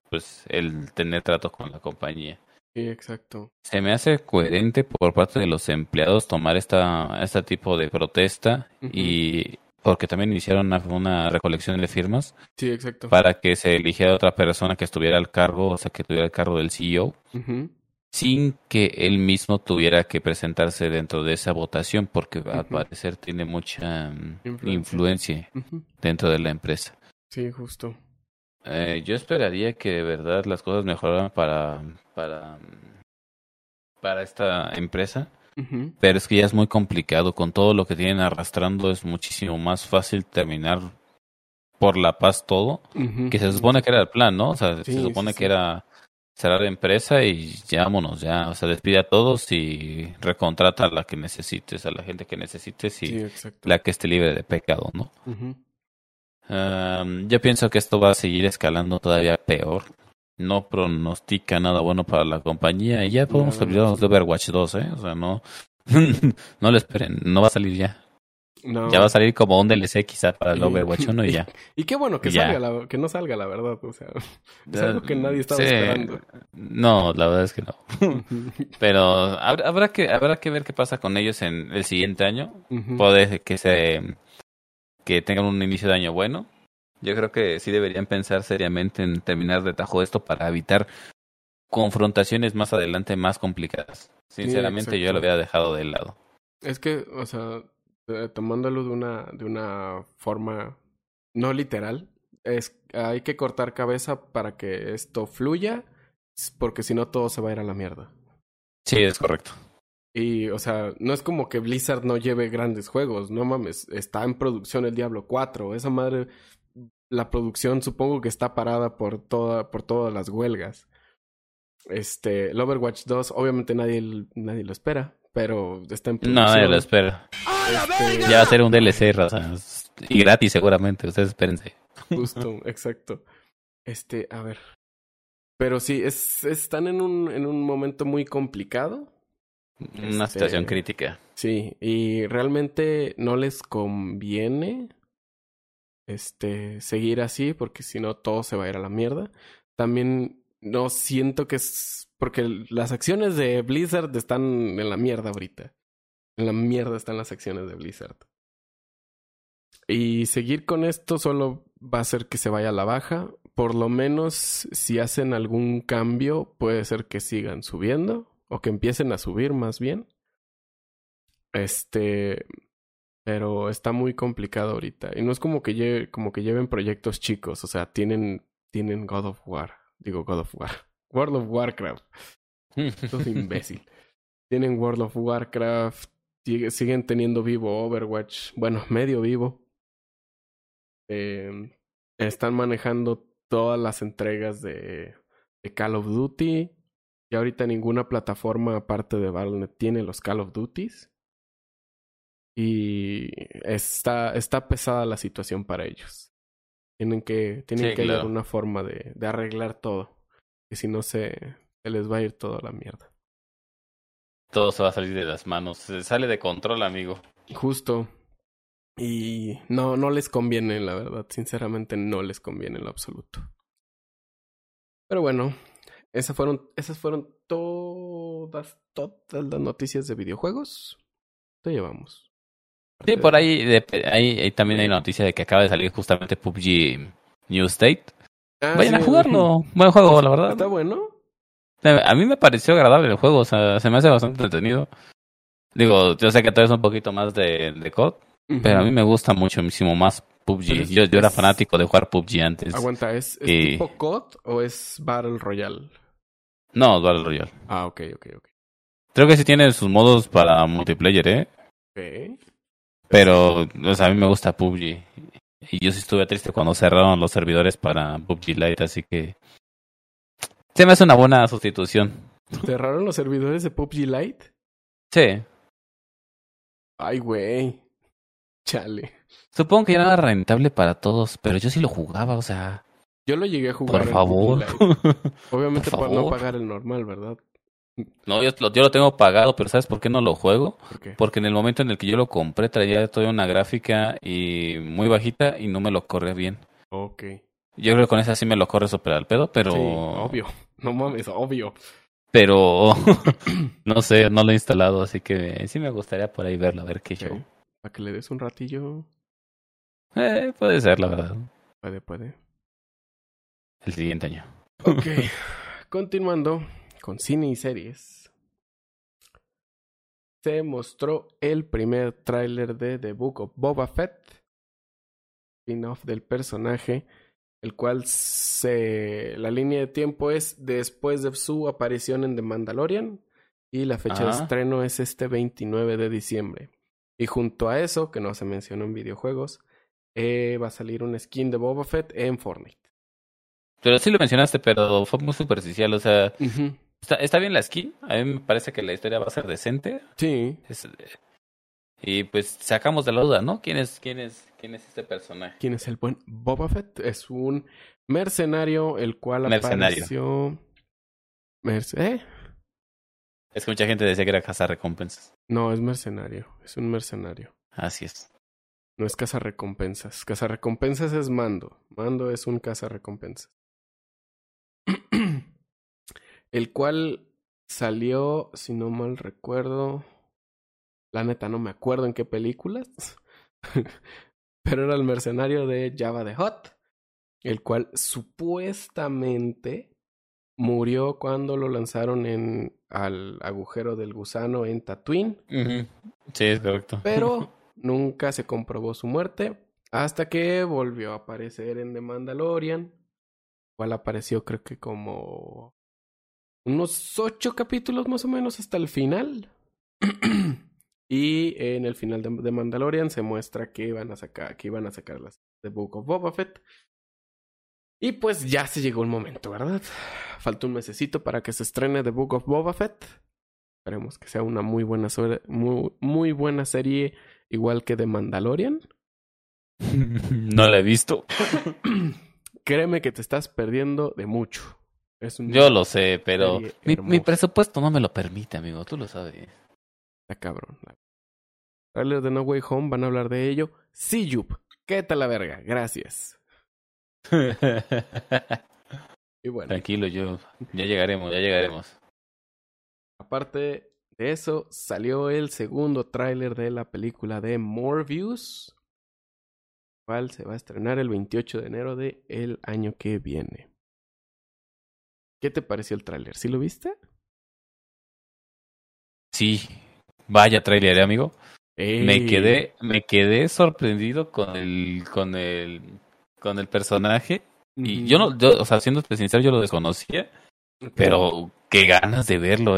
pues el tener trato con la compañía. Sí, exacto. Se me hace coherente por parte de los empleados tomar este tipo de protesta. Uh-huh. Y porque también iniciaron una recolección de firmas. Sí, exacto. Para que se eligiera otra persona que estuviera al cargo, o sea, que tuviera el cargo del CEO, uh-huh, sin que él mismo tuviera que presentarse dentro de esa votación, porque uh-huh, al parecer tiene mucha influencia uh-huh, dentro de la empresa. Sí, justo. Yo esperaría que de verdad las cosas mejoraran para esta empresa. Uh-huh. Pero es que ya es muy complicado. Con todo lo que tienen arrastrando es muchísimo más fácil terminar por la paz todo, uh-huh, que se supone que era el plan, ¿no? O sea, sí, se supone que era cerrar la empresa y ya vámonos, ya, o sea, despide a todos y recontrata a la que necesites, a la gente que necesites y sí, la que esté libre de pecado, ¿no? Uh-huh. Yo pienso que esto va a seguir escalando todavía peor. No pronostica nada bueno para la compañía. Y ya podemos olvidarnos de Overwatch 2, ¿eh? O sea, no. No lo esperen. No va a salir ya. No. Ya va a salir como un DLC quizá para el Overwatch 1 y ya. Y qué bueno que salga que no salga, la verdad. O sea, es algo que nadie estaba esperando. No, la verdad es que no. Pero habrá que ver qué pasa con ellos en el siguiente año. Uh-huh. Puede que tengan un inicio de año bueno. Yo creo que sí deberían pensar seriamente en terminar de tajo esto para evitar confrontaciones más adelante más complicadas. Sinceramente, sí, yo lo hubiera dejado de lado. Es que, o sea, tomándolo de una forma no literal, hay que cortar cabeza para que esto fluya, porque si no todo se va a ir a la mierda. Sí, es correcto. Y, o sea, no es como que Blizzard no lleve grandes juegos, no mames, está en producción el Diablo 4, esa madre. La producción supongo que está parada por todas las huelgas. El Overwatch 2, obviamente nadie lo espera, pero está en producción. No, nadie lo espera. Ya va a ser un DLC, raza. Y gratis seguramente, ustedes espérense. Justo, exacto. A ver. Pero sí, están en un momento muy complicado. Una situación crítica. Sí, y realmente no les conviene seguir así, porque si no todo se va a ir a la mierda. También no siento que es porque las acciones de Blizzard están en la mierda ahorita. En la mierda están las acciones de Blizzard. Y seguir con esto solo va a hacer que se vaya a la baja. Por lo menos si hacen algún cambio, puede ser que sigan subiendo o que empiecen a subir más bien. Pero está muy complicado ahorita. Y no es como que lleven proyectos chicos. O sea, tienen World of Warcraft. Esto es imbécil. Tienen World of Warcraft. Siguen teniendo vivo Overwatch. Bueno, medio vivo. Están manejando todas las entregas de Call of Duty. Y ahorita ninguna plataforma aparte de Battle.net tiene los Call of Duties. Y está pesada la situación para ellos. Tienen que claro, hallar una forma de arreglar todo. Que si no se les va a ir toda la mierda. Todo se va a salir de las manos. Se sale de control, amigo. Justo. Y no les conviene, la verdad. Sinceramente no les conviene en lo absoluto. Pero bueno, esas fueron todas las noticias de videojuegos. Te llevamos. Sí, por ahí, también hay la noticia de que acaba de salir justamente PUBG New State. Vayan a jugarlo. Buen juego, la verdad. Está bueno. A mí me pareció agradable el juego, o sea, se me hace bastante entretenido. Digo, yo sé que todavía es un poquito más de COD, pero a mí me gusta muchísimo más PUBG. Yo era fanático de jugar PUBG antes. Aguanta, ¿es tipo COD o es Battle Royale? No, Battle Royale. Ah, ok. Creo que sí tiene sus modos para multiplayer, Ok. Pero, o sea, a mí me gusta PUBG. Y yo sí estuve triste cuando cerraron los servidores para PUBG Lite, así que... se me hace una buena sustitución. ¿Cerraron los servidores de PUBG Lite? Sí. Ay, güey. Chale. Supongo que ya no era rentable para todos, pero yo sí lo jugaba, o sea... yo lo llegué a jugar. Por favor. Obviamente por no pagar el normal, ¿verdad? No, yo lo tengo pagado, pero ¿sabes por qué no lo juego? ¿Por qué? Porque en el momento en el que yo lo compré traía toda una gráfica y muy bajita y no me lo corría bien. Ok. Yo creo que con esa sí me lo corre superar el pedo, pero... sí, obvio. No mames, obvio. Pero, no sé, no lo he instalado, así que sí me gustaría por ahí verlo, a ver qué show. ¿A que le des un ratillo? Puede ser, la verdad. Puede. El siguiente año. Ok, continuando con cine y series. Se mostró el primer tráiler de The Book of Boba Fett, spin-off del personaje, el cual la línea de tiempo es después de su aparición en The Mandalorian, y la fecha de estreno es este 29 de diciembre. Y junto a eso, que no se mencionó en videojuegos, va a salir un skin de Boba Fett en Fortnite. Pero sí lo mencionaste, pero fue muy superficial, o sea, está bien la skin, a mí me parece que la historia va a ser decente. Sí. Y pues sacamos de la duda, ¿no? ¿Quién es este personaje? ¿Quién es el buen Boba Fett? Es un mercenario, el cual apareció... ¿Eh? Es que mucha gente decía que era cazarrecompensas. No, es mercenario. Es un mercenario. Así es. No es cazarrecompensas. Cazarrecompensas es mando. Mando es un cazarrecompensas. El cual salió, si no mal recuerdo... la neta, no me acuerdo en qué películas. Pero era el mercenario de Jabba the Hutt, el cual supuestamente murió cuando lo lanzaron al agujero del gusano en Tatooine. Sí, es correcto. Pero nunca se comprobó su muerte hasta que volvió a aparecer en The Mandalorian, cual apareció creo que como unos 8 capítulos más o menos hasta el final. Y en el final de Mandalorian se muestra que iban a sacar las The Book of Boba Fett. Y pues ya se llegó el momento, ¿verdad? Falta un mesecito para que se estrene The Book of Boba Fett. Esperemos que sea una muy buena serie, igual que The Mandalorian. No la he visto. Créeme que te estás perdiendo de mucho. Yo lo sé, pero mi presupuesto no me lo permite, amigo. Tú lo sabes. Está cabrón. Trailers de No Way Home, van a hablar de ello. Sí, Yup. ¿Qué tal la verga? Gracias. Y bueno. Tranquilo, Yup. Ya llegaremos. Aparte de eso, salió el segundo tráiler de la película de Morbius, cual se va a estrenar el 28 de enero del año que viene. ¿Qué te pareció el tráiler? ¿Sí lo viste? Sí. Vaya tráiler, amigo. Ey. Me quedé sorprendido con el personaje. Y yo, o sea, siendo sincero, yo lo desconocía. Okay. Pero qué ganas de verlo,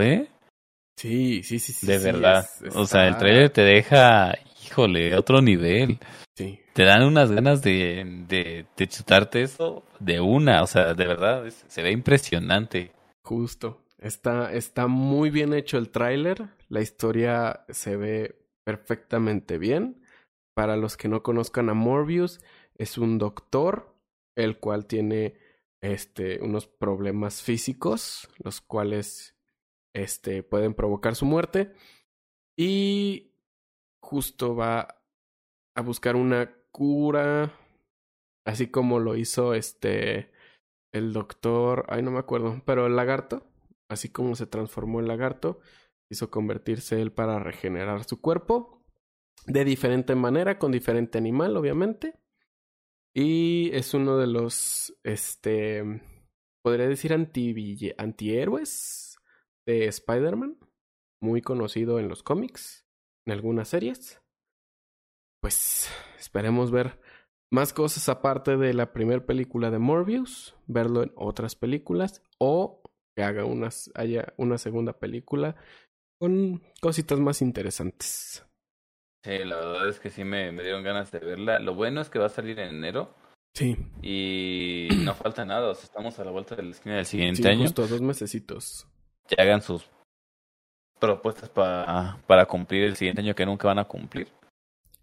Sí. De verdad. O sea, el tráiler te deja, híjole, otro nivel. Sí. Te dan unas ganas de chutarte eso de una. O sea, de verdad, se ve impresionante. Justo. Está muy bien hecho el tráiler. La historia se ve perfectamente bien. Para los que no conozcan a Morbius, es un doctor el cual tiene unos problemas físicos, los cuales pueden provocar su muerte. Y justo va a buscar una cura, así como lo hizo el doctor, ay no me acuerdo, pero el lagarto, así como se transformó el lagarto, hizo convertirse él para regenerar su cuerpo de diferente manera, con diferente animal, obviamente. Y es uno de los, podría decir antihéroes de Spider-Man, muy conocido en los cómics, en algunas series. Pues esperemos ver más cosas aparte de la primera película de Morbius, verlo en otras películas o que haya una segunda película con cositas más interesantes. Sí, la verdad es que sí me dieron ganas de verla. Lo bueno es que va a salir en enero. Sí. Y no falta nada, o sea, estamos a la vuelta de la esquina del siguiente año. Justo 2 mesecitos. Que hagan sus propuestas para cumplir el siguiente año que nunca van a cumplir.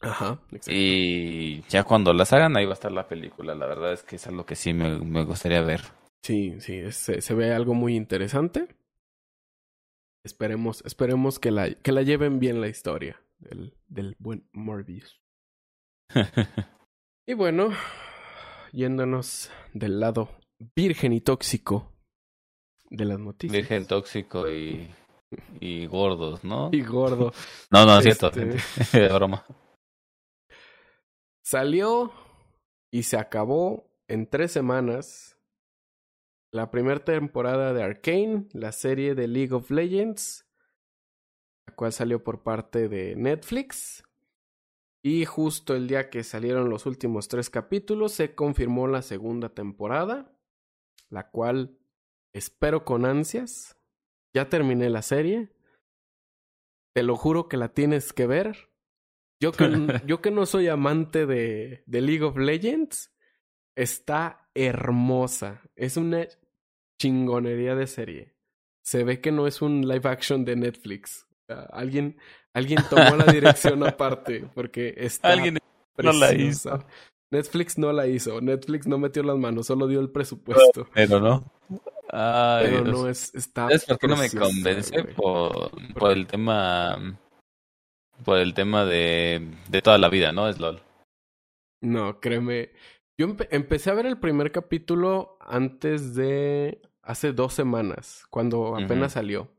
Ajá, exacto. Y ya cuando las hagan, ahí va a estar la película. La verdad es que es algo que sí me gustaría ver. Sí, sí, se ve algo muy interesante. Esperemos que la lleven bien la historia del buen Morbius. Y bueno, yéndonos del lado virgen y tóxico de las noticias. Virgen, tóxico y gordos, ¿no? Y gordo. No, es cierto, de broma. Salió y se acabó en 3 semanas la primera temporada de Arkane, la serie de League of Legends, la cual salió por parte de Netflix. Y justo el día que salieron los últimos 3 capítulos se confirmó la segunda temporada, la cual espero con ansias. Ya terminé la serie. Te lo juro que la tienes que ver. Yo que no soy amante de League of Legends, está hermosa. Es una chingonería de serie. Se ve que no es un live action de Netflix. Alguien tomó la dirección aparte porque está alguien preciosa. No la hizo. Netflix no la hizo. Netflix no metió las manos, solo dio el presupuesto. Pero no. Ay, pero no está. ¿Sabes por qué no me convence? Por el tema... Por el tema de toda la vida, ¿no? Es LOL. No, créeme. Yo empecé a ver el primer capítulo antes de... Hace 2 semanas, cuando apenas salió.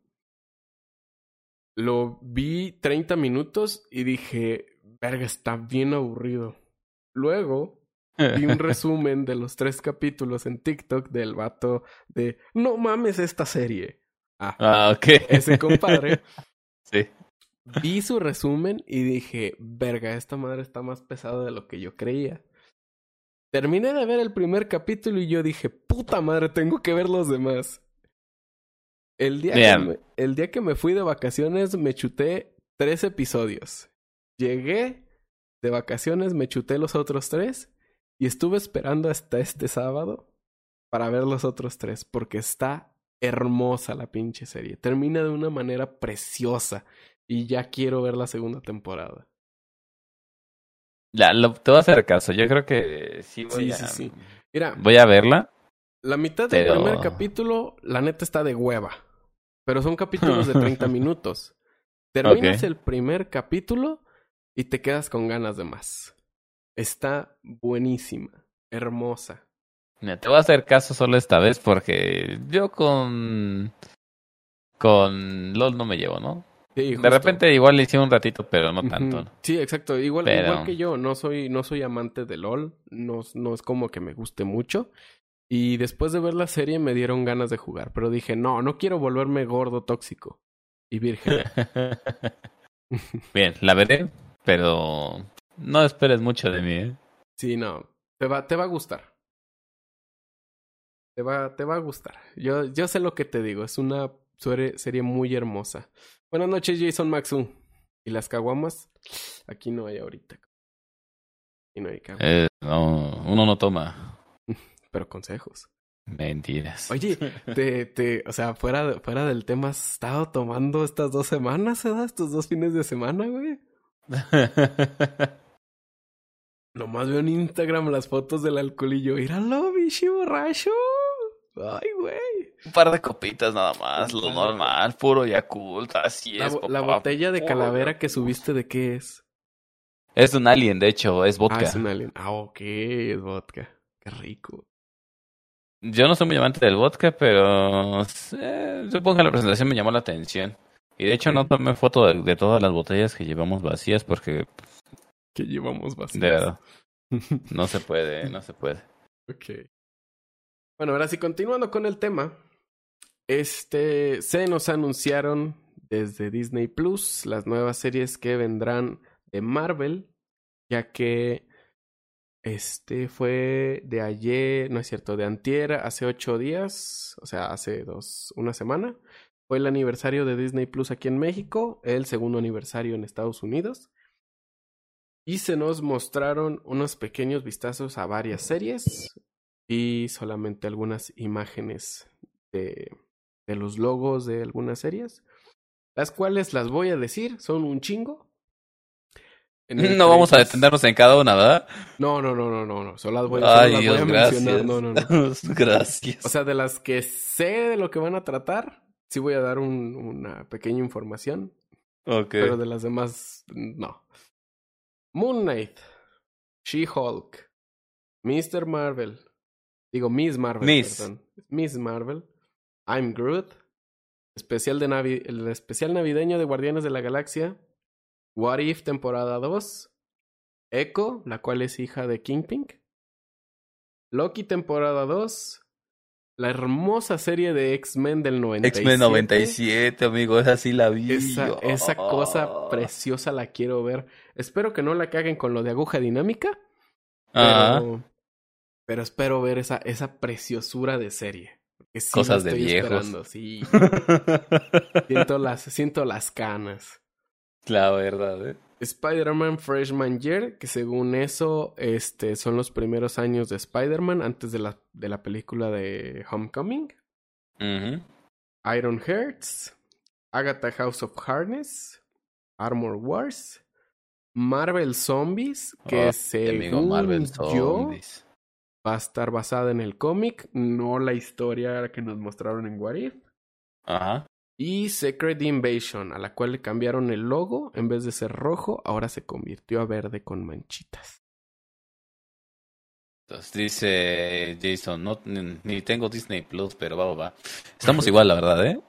Lo vi 30 minutos y dije... Verga, está bien aburrido. Luego, vi un resumen de los 3 capítulos en TikTok del vato de... No mames esta serie. Ah, ok. Ese compadre. Sí. Vi su resumen y dije, verga, esta madre está más pesada de lo que yo creía. Terminé de ver el primer capítulo y yo dije, puta madre, tengo que ver los demás. El día que me fui de vacaciones me chuté 3 episodios. Llegué de vacaciones, me chuté los otros 3 y estuve esperando hasta este sábado para ver los otros 3. Porque está hermosa la pinche serie. Termina de una manera preciosa. Y ya quiero ver la segunda temporada. Te voy a hacer caso. Yo creo que sí voy sí. Mira, voy a verla. La mitad del primer capítulo, la neta, está de hueva. Pero son capítulos de 30 minutos. Terminas el primer capítulo y te quedas con ganas de más. Está buenísima. Hermosa. Mira, te voy a hacer caso solo esta vez porque yo con LOL no me llevo, ¿no? Sí, de repente igual le hice un ratito, pero no tanto. ¿No? Sí, exacto. Igual que yo, no soy amante de LOL. No es como que me guste mucho. Y después de ver la serie me dieron ganas de jugar. Pero dije, no quiero volverme gordo, tóxico y virgen. Bien, la veré, pero no esperes mucho de mí, ¿eh? Sí, no. Te va a gustar. Te va a gustar. Yo sé lo que te digo. Es una serie muy hermosa. Buenas noches, Jason Maxu. ¿Y las caguamas? Aquí no hay ahorita. Aquí no hay caguamas. No, uno no toma. Pero consejos. Mentiras. Oye, fuera del tema, ¿has estado tomando estas 2 semanas, ¿eh? Estos 2 fines de semana, güey. Nomás veo en Instagram las fotos del alcoholillo. ¡Míralo, bichi borracho! ¡Ay, güey! Un par de copitas nada más, lo normal, puro Yakult, así es, papá. La botella de calavera que subiste, ¿de qué es? Es un alien, de hecho, es vodka. Ah, es un alien. Ah, ok, es vodka. Qué rico. Yo no soy muy amante del vodka, pero supongo que la presentación me llamó la atención. Y de hecho no tomé foto de todas las botellas que llevamos vacías porque... Que llevamos vacías. De verdad. No se puede, no se puede. Ok. Bueno, ahora sí, continuando con el tema. Se nos anunciaron desde Disney Plus las nuevas series que vendrán de Marvel, ya que fue de ayer, no es cierto, de antier, hace 8 días, o sea, hace una semana, fue el aniversario de Disney Plus aquí en México, el segundo aniversario en Estados Unidos, y se nos mostraron unos pequeños vistazos a varias series y solamente algunas imágenes de los logos de algunas series, las cuales las voy a decir, son un chingo. No vamos a detenernos en cada una, ¿verdad? No. Solo las voy a, mencionar. No. Gracias. O sea, de las que sé de lo que van a tratar, sí voy a dar una pequeña información. Ok. Pero de las demás, no. Moon Knight, She-Hulk, Miss Marvel, I'm Groot, el especial navideño de Guardianes de la Galaxia, What If temporada 2, Echo, la cual es hija de Kingpin, Loki temporada 2, la hermosa serie de X-Men del 97. X-Men 97, amigo, esa sí la vi. Esa cosa preciosa la quiero ver. Espero que no la caguen con lo de aguja dinámica, pero espero ver esa preciosura de serie. Sí, cosas de viejos. Sí. siento las canas. La verdad, Spider-Man Freshman Year, que según eso, son los primeros años de Spider-Man antes de la película de Homecoming. Uh-huh. Iron Hearts, Agatha House of Harness, Armor Wars, Marvel Zombies, que según Marvel Zombies va a estar basada en el cómic, no la historia que nos mostraron en What If. Ajá. Uh-huh. Y Secret Invasion, a la cual le cambiaron el logo, en vez de ser rojo, ahora se convirtió a verde con manchitas. Entonces dice Jason, no, ni tengo Disney Plus, pero va. Estamos igual, la verdad, ¿eh?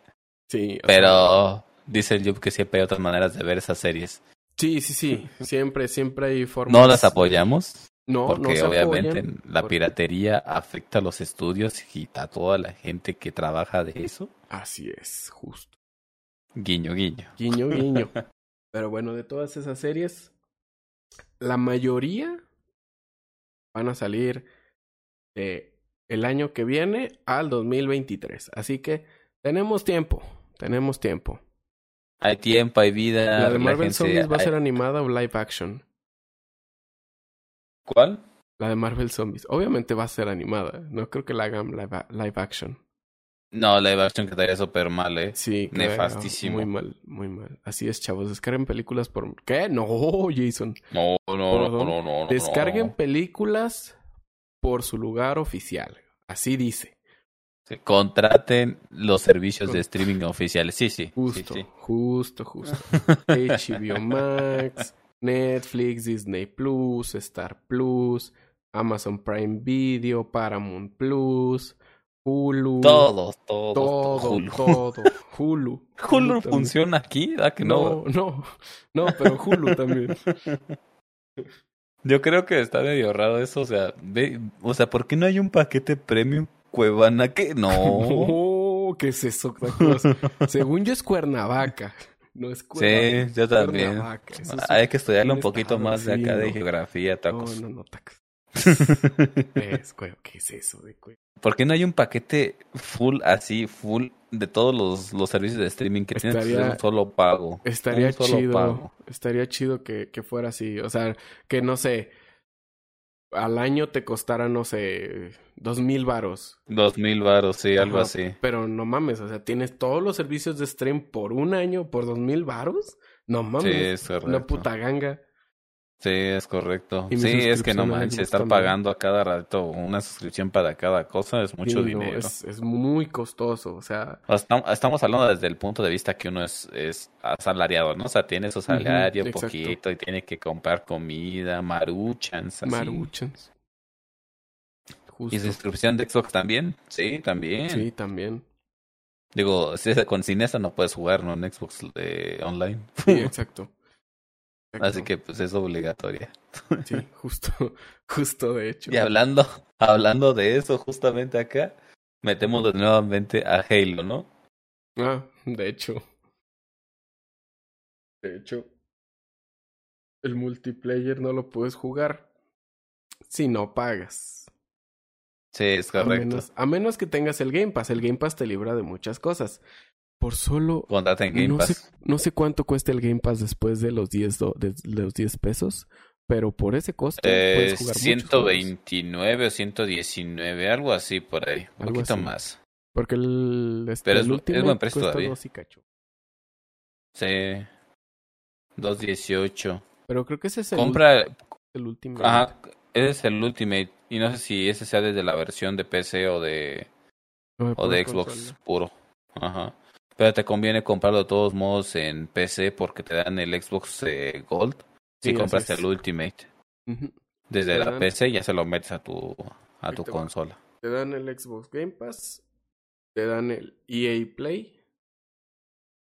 Sí. Pero dice el Job que siempre hay otras maneras de ver esas series. Sí. Siempre hay formas. ¿No las apoyamos? No, porque no se obviamente apoyan, la piratería afecta a los estudios y a toda la gente que trabaja de eso. Así es, justo. Guiño, guiño. Guiño, guiño. Pero bueno, de todas esas series, la mayoría van a salir el año que viene al 2023. Así que tenemos tiempo. Hay tiempo, hay vida. La de Marvel Zombies va a ser animada o live action. ¿Cuál? La de Marvel Zombies. Obviamente va a ser animada. No creo que la hagan live action. No, live action quedaría súper mal, ¿eh? Sí. Nefastísimo. Muy mal. Así es, chavos. Descarguen películas por... ¿Qué? No, Jason. No. Descarguen películas por su lugar oficial. Así dice. Se contraten los servicios de streaming oficiales. Sí. Justo. HBO Max... Netflix, Disney Plus, Star Plus, Amazon Prime Video, Paramount Plus, Hulu. Todo. Hulu. ¿Hulu funciona aquí? ¿Ah, que no? No, pero Hulu también. Yo creo que está medio raro eso, o sea, ¿por qué no hay un paquete premium Cuevana? ¿Qué? No, ¿qué es eso? Según yo es Cuernavaca. No es Cuernavaca. Sí, yo también. Hay que estudiarlo un poquito más de acá de geografía, tacos. No, tacos. ¿Qué es eso de Cuernavaca? ¿Por qué no hay un paquete full de todos los servicios de streaming que tienen un solo pago? Estaría chido que fuera así. O sea, que no sé, al año te costara, no sé, 2,000 varos. 2,000 varos, sí, algo así. Pero no mames, o sea, tienes todos los servicios de stream por un año por 2,000 varos. No mames, sí, es correcto. Una puta ganga. Sí, es correcto. Sí, es que no manches, estar pagando a cada rato una suscripción para cada cosa es mucho dinero. Es muy costoso, o sea... Estamos hablando desde el punto de vista que uno es asalariado, ¿no? O sea, tiene su salario poquito y tiene que comprar comida, maruchans, así. Maruchans. Justo. ¿Y suscripción de Xbox también? Sí, también. Sí, también. Digo, sin esa no puedes jugar, ¿no? En Xbox online. Sí, exacto. Así que, pues, es obligatoria. Sí, justo de hecho. Y hablando de eso, justamente acá, metémoslo nuevamente a Halo, ¿no? Ah, de hecho, el multiplayer no lo puedes jugar si no pagas. Sí, es correcto. A menos que tengas el Game Pass. El Game Pass te libra de muchas cosas. Por solo... Contraten Game Pass. No sé cuánto cuesta el Game Pass después de los $10, pero por ese costo puedes jugar 129 o 119, algo así por ahí. Un poquito así. Más. Porque el último es buen precio cuesta todavía. 2 y cacho. Sí. 2.18. Pero creo que ese es el... el Ultimate. Ajá, ese es el Ultimate. Y no sé si ese sea desde la versión de PC o de Xbox consola. Puro. Ajá. Pero te conviene comprarlo de todos modos en PC porque te dan el Xbox Gold si compras el Ultimate. Uh-huh. Desde la PC ya se lo metes a tu consola. Te dan el Xbox Game Pass, te dan el EA Play,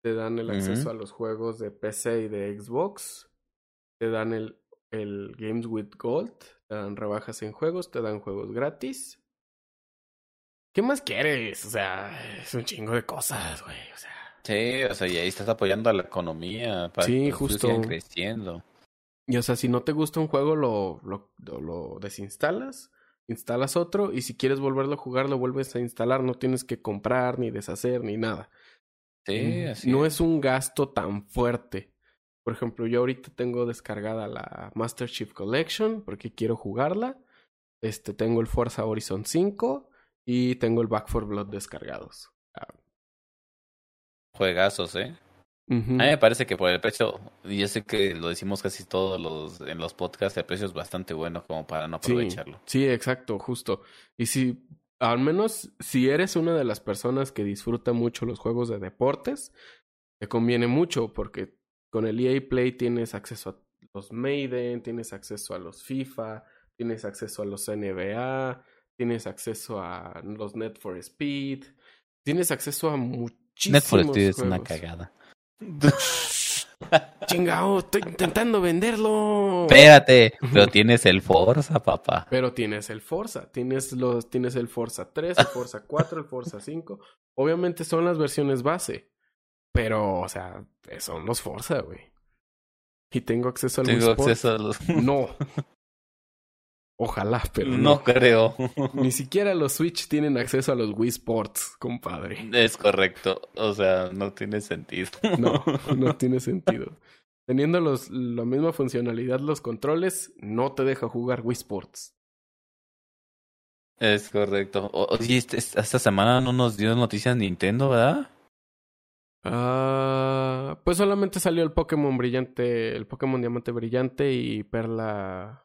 te dan el acceso a los juegos de PC y de Xbox, te dan el Games with Gold, te dan rebajas en juegos, te dan juegos gratis. ¿Qué más quieres? O sea, es un chingo de cosas, güey. O sea. Sí, o sea, y ahí estás apoyando a la economía para que sigan creciendo. Y o sea, si no te gusta un juego, lo desinstalas, instalas otro, y si quieres volverlo a jugar, lo vuelves a instalar. No tienes que comprar, ni deshacer, ni nada. Sí, así. No es un gasto tan fuerte. Por ejemplo, yo ahorita tengo descargada la Master Chief Collection porque quiero jugarla. Tengo el Forza Horizon 5. Y tengo el Back 4 Blood descargados. Juegazos, ¿eh? Uh-huh. A mí me parece que por el precio, yo sé que lo decimos casi todos en los podcasts, el precio es bastante bueno como para no aprovecharlo. Sí, exacto, justo. Y si, al menos, si eres una de las personas que disfruta mucho los juegos de deportes, te conviene mucho porque con el EA Play tienes acceso a los Madden, tienes acceso a los FIFA, tienes acceso a los NBA... Tienes acceso a los Need for Speed. Tienes acceso a muchísimos juegos. Need for Speed es una cagada. Chingao, estoy intentando venderlo. Espérate, pero tienes el Forza, papá. Tienes el Forza 3, el Forza 4, el Forza 5. Obviamente son las versiones base. Pero, o sea, son los Forza, güey. Y tengo acceso a los... No. Ojalá, pero no creo. Ni siquiera los Switch tienen acceso a los Wii Sports, compadre. Es correcto. O sea, no tiene sentido. No tiene sentido. Teniendo la misma funcionalidad, los controles, no te deja jugar Wii Sports. Es correcto. Oye, esta semana no nos dio noticias Nintendo, ¿verdad? Pues solamente salió el Pokémon brillante, el Pokémon Diamante brillante y Perla...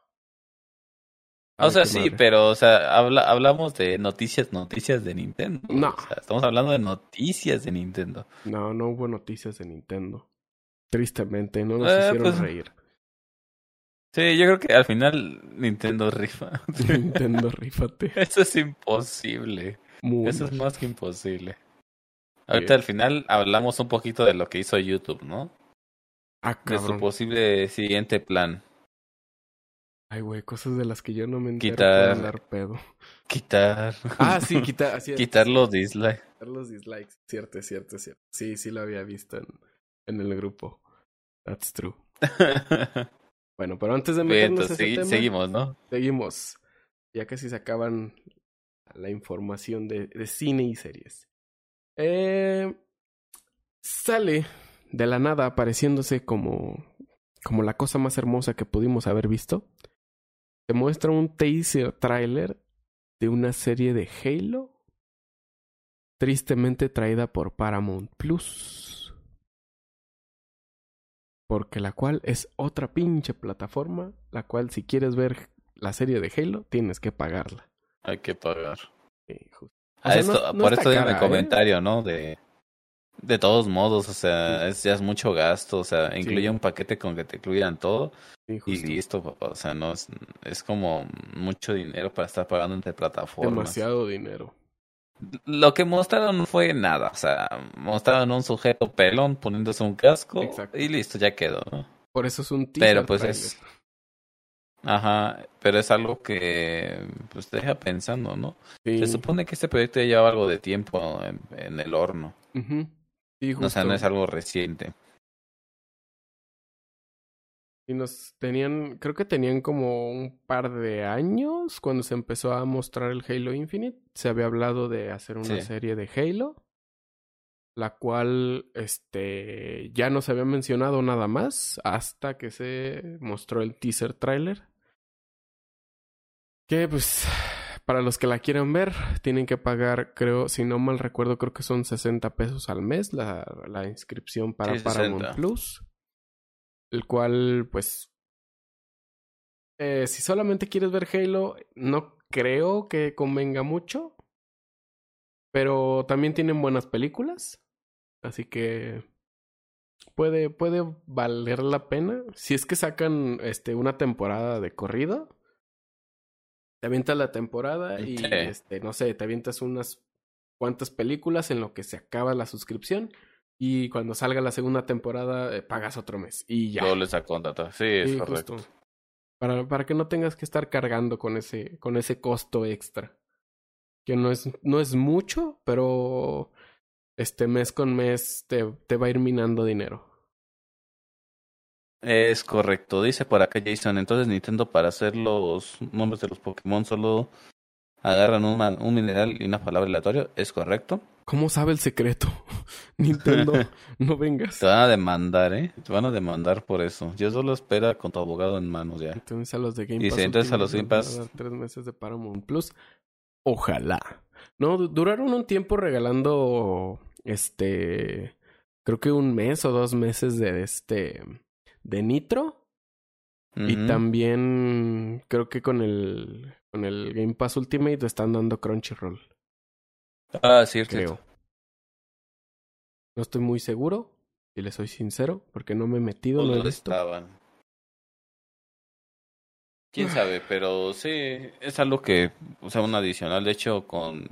O sea, sí, madre. Pero, o sea, hablamos de noticias de Nintendo. No. O sea, estamos hablando de noticias de Nintendo. No hubo noticias de Nintendo. Tristemente, no nos hicieron reír. Sí, yo creo que al final Nintendo rifa. Nintendo rífate. Eso es imposible. Eso es más que imposible. Ahorita al final hablamos un poquito de lo que hizo YouTube, ¿no? Ah, cabrón. De su posible siguiente plan. Ay, güey, cosas de las que yo no me entero. Quitar. Ah, sí, quitar. Así es. Quitar los dislikes. Cierto. Sí, lo había visto en el grupo. That's true. Bueno, pero antes de meternos a ese tema... Seguimos, ¿no? Seguimos. Ya casi se acaban la información de cine y series. Sale de la nada apareciéndose como la cosa más hermosa que pudimos haber visto. Te muestra un teaser trailer de una serie de Halo, tristemente traída por Paramount Plus. porque la cual es otra pinche plataforma, la cual si quieres ver la serie de Halo, tienes que pagarla. Hay que pagar. Sí, justo. O sea, esto, no por esto digo en el comentario, ¿no? De todos modos, o sea, sí. Ya es mucho gasto, o sea, incluye un paquete con que te incluyan todo. Sí, y listo, papá, o sea, no es como mucho dinero para estar pagando entre plataformas. Demasiado dinero. Lo que mostraron no fue nada, o sea, mostraron un sujeto pelón poniéndose un casco. Exacto. Y listo, ya quedó, ¿no? Por eso es un teaser. Pero pues es... Ajá, pero es algo que pues te deja pensando, ¿no? Sí. Se supone que este proyecto ya lleva algo de tiempo en el horno. Uh-huh. Sí, justo. O sea, no es algo reciente. Y creo que tenían como un par de años cuando se empezó a mostrar el Halo Infinite. Se había hablado de hacer una serie de Halo, la cual ya no se había mencionado nada más hasta que se mostró el teaser trailer. Que pues para los que la quieran ver tienen que pagar, creo, si no mal recuerdo, creo que son $60 al mes la inscripción para Paramount Plus. El cual pues si solamente quieres ver Halo, no creo que convenga mucho. Pero también tienen buenas películas, así que puede valer la pena. Si es que sacan una temporada de corrido, te avientas la temporada y no sé, te avientas unas cuantas películas en lo que se acaba la suscripción. Y cuando salga la segunda temporada, pagas otro mes y ya. Todo les ha contratado. Sí, es correcto. Justo. Para que no tengas que estar cargando con ese costo extra. Que no es mucho, pero mes con mes te va a ir minando dinero. Es correcto. Dice por acá Jason, entonces Nintendo para hacer los nombres de los Pokémon solo agarran un mineral y una palabra aleatoria. ¿Es correcto? ¿Cómo sabe el secreto? Nintendo, no vengas. Te van a demandar, ¿eh? Te van a demandar por eso. Yo solo espero con tu abogado en manos ya. Entonces a los de Game Pass. Dice, entonces a los Game Pass. 3 meses de Paramount Plus. Ojalá. No, duraron un tiempo regalando, creo que 1 mes o 2 meses de de Nitro. Uh-huh. Y también creo que con el Game Pass Ultimate están dando Crunchyroll. Ah, cierto. Creo. No estoy muy seguro, si les soy sincero, porque no me he metido en esto. Estaban. Quién sabe, pero sí, es algo que, o sea, un adicional. De hecho, con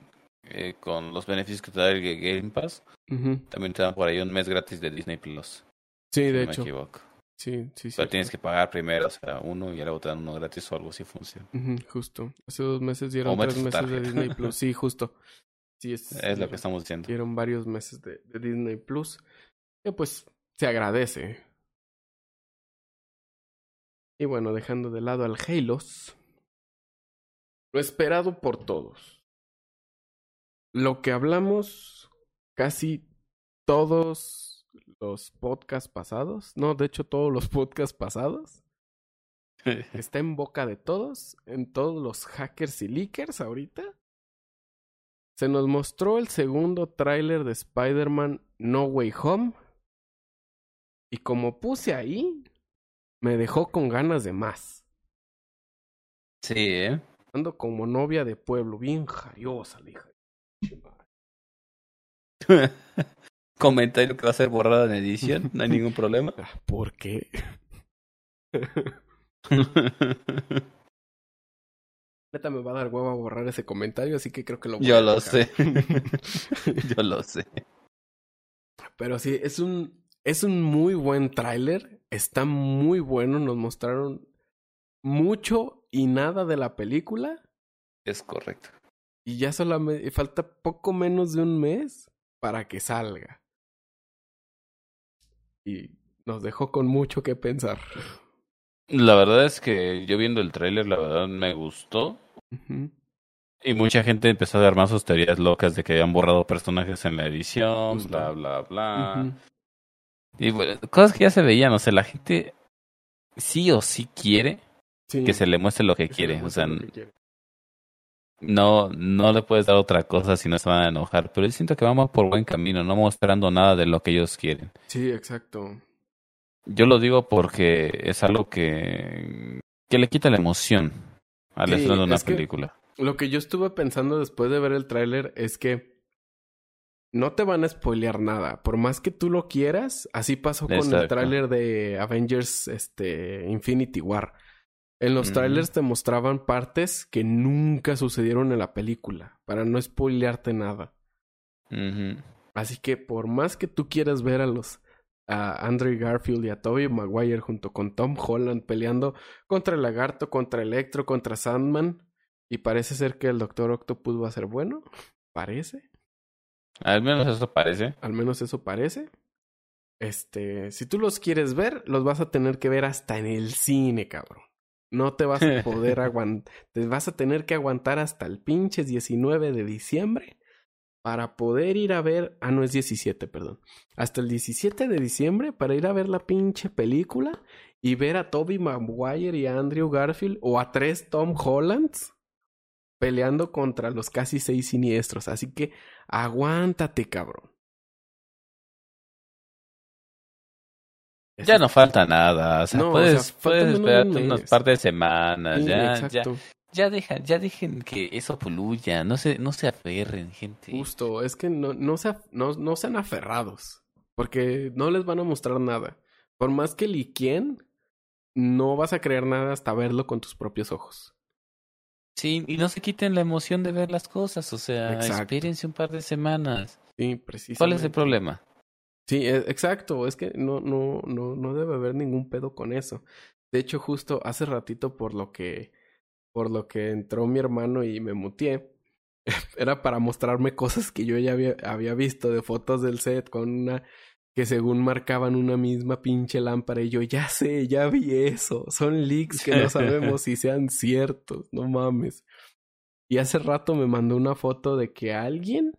los beneficios que te da el Game Pass, uh-huh, también te dan por ahí 1 mes gratis de Disney Plus. Sí, si de hecho. Me equivoco. Sí. Pero tienes que pagar primero, o sea, 1 y luego te dan 1 gratis o algo así funciona. Uh-huh, justo. Hace 2 meses dieron 3 meses de Disney Plus. Sí, justo. Sí, es lo que estamos diciendo. Dieron varios meses de Disney Plus. Que pues se agradece. Y bueno, dejando de lado al Halos, lo esperado por todos, lo que hablamos casi todos los podcasts pasados, no, de hecho todos los podcasts pasados, está en boca de todos, en todos los hackers y leakers ahorita. Se nos mostró el segundo tráiler de Spider-Man No Way Home, y como puse ahí... me dejó con ganas de más. Sí, ¿eh? Ando como novia de pueblo, bien jariosa, hija. Comentario que va a ser borrado en edición, no hay ningún problema. ¿Por qué? Neta me va a dar hueva borrar ese comentario, así que creo que lo voy a borrar. Yo lo sé. Pero sí, es un muy buen tráiler. Está muy bueno, nos mostraron mucho y nada de la película. Es correcto. Y ya solamente falta poco menos de 1 mes para que salga. Y nos dejó con mucho que pensar. La verdad es que yo viendo el tráiler, la verdad me gustó. Uh-huh. Y mucha gente empezó a armar sus teorías locas de que habían borrado personajes en la edición, uh-huh, bla, bla, bla. Uh-huh. Y bueno, cosas que ya se veían, o sea, la gente sí o sí quiere que se le muestre lo que quiere, o sea, no le puedes dar otra cosa si no se van a enojar, pero yo siento que vamos por buen camino, no mostrando nada de lo que ellos quieren. Sí, exacto. Yo lo digo porque es algo que le quita la emoción al estreno de una película. Lo que yo estuve pensando después de ver el tráiler es que no te van a spoilear nada. Por más que tú lo quieras, así pasó con el tráiler de Avengers Infinity War. En los trailers te mostraban partes que nunca sucedieron en la película, para no spoilearte nada. Uh-huh. Así que por más que tú quieras ver a Andrew Garfield y a Tobey Maguire junto con Tom Holland peleando contra el Lagarto, contra Electro, contra Sandman, y parece ser que el Doctor Octopus va a ser bueno, parece. Al menos eso parece. Si tú los quieres ver, los vas a tener que ver hasta en el cine, cabrón. No te vas a poder aguantar. Te vas a tener que aguantar hasta el pinche 19 de diciembre para poder ir a ver... Ah, no, es 17, perdón. Hasta el 17 de diciembre para ir a ver la pinche película y ver a Tobey Maguire y a Andrew Garfield o a 3 Tom Hollands peleando contra los casi 6 siniestros. Así que aguántate, cabrón. Ya no falta nada, o sea, no, puedes esperarte unas par de semanas, sí, ya dejen que eso poluya, no se aferren, gente. Justo, es que no sean aferrados, porque no les van a mostrar nada. Por más que liqueen, no vas a creer nada hasta verlo con tus propios ojos. Sí, y no se quiten la emoción de ver las cosas, o sea, espérense un par de semanas. Sí, precisamente. ¿Cuál es el problema? Sí, exacto. Es que no debe haber ningún pedo con eso. De hecho, justo hace ratito por lo que entró mi hermano y me muteé, era para mostrarme cosas que yo ya había visto de fotos del set con una que según marcaban una misma pinche lámpara y yo ya sé, ya vi eso. Son leaks que no sabemos si sean ciertos, no mames. Y hace rato me mandó una foto de que alguien...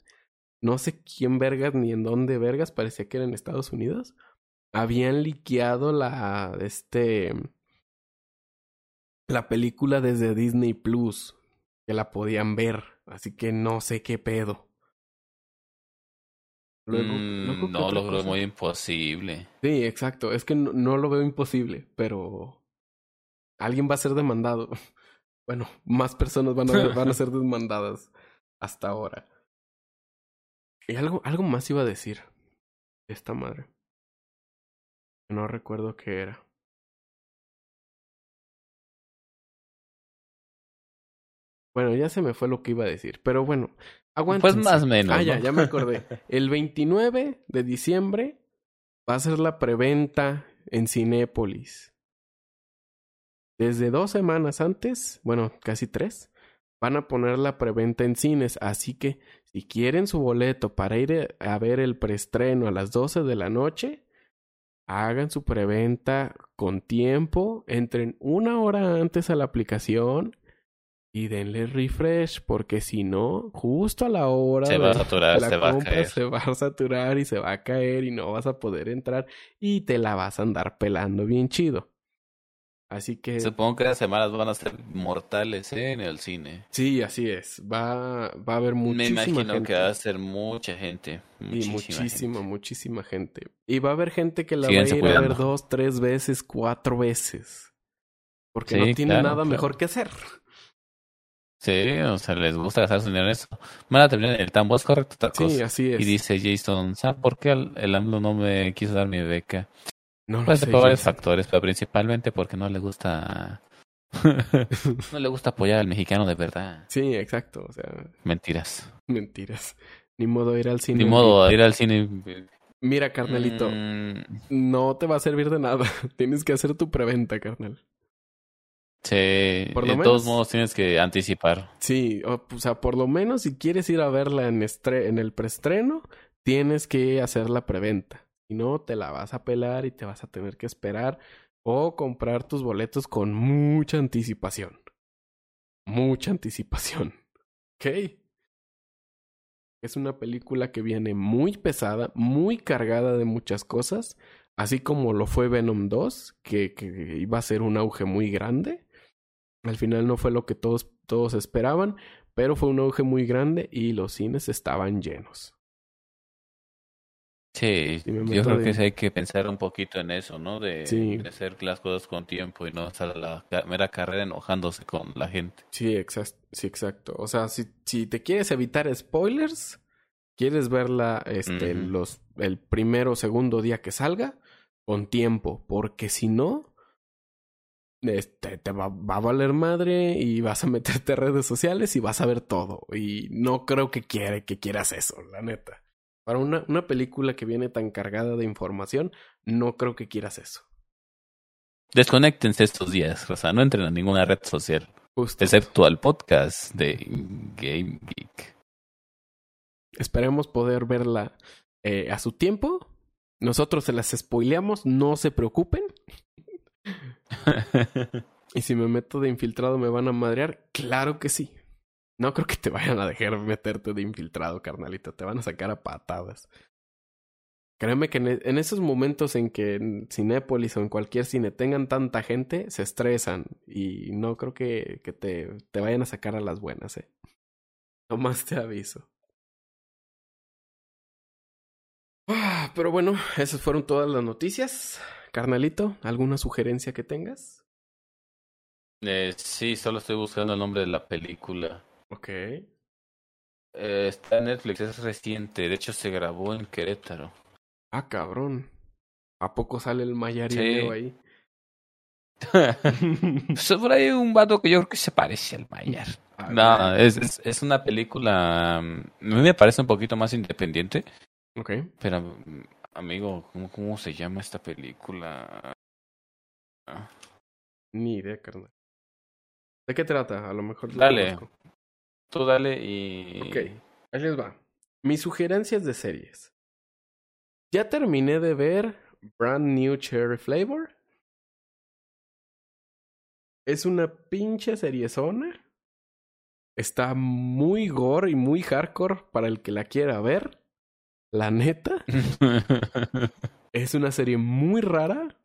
No sé quién vergas ni en dónde vergas, parecía que era en Estados Unidos. Habían liqueado la película desde Disney Plus, que la podían ver, así que no sé qué pedo. Luego, no lo veo muy imposible. Sí, exacto, es que no lo veo imposible, pero alguien va a ser demandado. Bueno, más personas van a ser demandadas hasta ahora. Y algo más iba a decir. Esta madre. No recuerdo qué era. Bueno, ya se me fue lo que iba a decir. Pero bueno, aguántense. Pues más o menos. Ah, ¿no? Ya me acordé. El 29 de diciembre va a ser la preventa en Cinépolis. Desde 2 semanas antes, bueno, casi 3, van a poner la preventa en cines. Así que... si quieren su boleto para ir a ver el preestreno a las 12 de la noche, hagan su preventa con tiempo, entren una hora antes a la aplicación y denle refresh, porque si no, justo a la hora se va a saturar y se va a caer y no vas a poder entrar y te la vas a andar pelando bien chido. Así que... supongo que las semanas van a ser mortales en el cine. Sí, así es. Va a haber muchísima gente. Me imagino que va a ser mucha gente. Muchísima gente. Y va a haber gente que la va a ir cuidando. A ver 2, 3 veces, 4 veces. Porque sí, no tiene nada mejor que hacer. Sí, o sea, les gusta gastar su dinero en eso. Van a terminar el tambor, es correcto, tacos. Sí, así es. Y dice Jason, ¿sabes por qué el AMLO no me quiso dar mi beca? No puede ser por varios factores, pero principalmente porque no le gusta apoyar al mexicano de verdad. Sí, exacto, o sea, mentiras. Ni modo ir al cine. Mira, carnalito, no te va a servir de nada. Tienes que hacer tu preventa, carnal. Sí, de todos modos tienes que anticipar. Sí, o sea, por lo menos si quieres ir a verla en el preestreno, tienes que hacer la preventa. Si no, te la vas a pelar y te vas a tener que esperar o comprar tus boletos con mucha anticipación. Mucha anticipación. ¿Ok? Es una película que viene muy pesada, muy cargada de muchas cosas. Así como lo fue Venom 2, que iba a ser un auge muy grande. Al final no fue lo que todos esperaban, pero fue un auge muy grande y los cines estaban llenos. Sí, Y me yo meto creo que sí de... hay que pensar un poquito en eso, ¿no? De Sí, hacer las cosas con tiempo y no estar a la mera carrera enojándose con la gente. Sí, exacto. O sea, si te quieres evitar spoilers, quieres verla Ujú. El primero o segundo día que salga, con tiempo, porque si no, te va a valer madre y vas a meterte a redes sociales y vas a ver todo. Y no creo que quieras eso, la neta. Para una película que viene tan cargada de información, no creo que quieras eso. Desconéctense estos días, o sea, no entren a ninguna red social, Justo. excepto al podcast de Game Geek. Esperemos poder verla a su tiempo. Nosotros se las spoileamos, no se preocupen. Y si me meto de infiltrado, ¿me van a madrear? Claro que sí. No creo que te vayan a dejar meterte de infiltrado, carnalito. Te van a sacar a patadas. Créeme que en esos momentos en que en Cinépolis o en cualquier cine tengan tanta gente, se estresan. Y no creo que te vayan a sacar a las buenas, ¿eh? Nomás te aviso. Pero bueno, esas fueron todas las noticias. Carnalito, ¿alguna sugerencia que tengas? Sí, solo estoy buscando el nombre de la película. Ok. Está en Netflix, es reciente. De hecho, se grabó en Querétaro. Ah, cabrón. ¿A poco sale el mayarineo Sí. ahí? Sobre ahí un vato que yo creo que se parece al Mayer. Ah, No, caray. es una película. A mí me parece un poquito más independiente. Ok. Pero, amigo, ¿cómo se llama esta película? Ah, Ni idea, carnal. ¿De qué trata? A lo mejor la Dale, conozco. tú dale Ok, y. ahí les va. Mis sugerencias de series. Ya terminé de ver Brand New Cherry Flavor. Es una pinche seriezona. Está muy gore y muy hardcore para el que la quiera ver. La neta. Es una serie muy rara.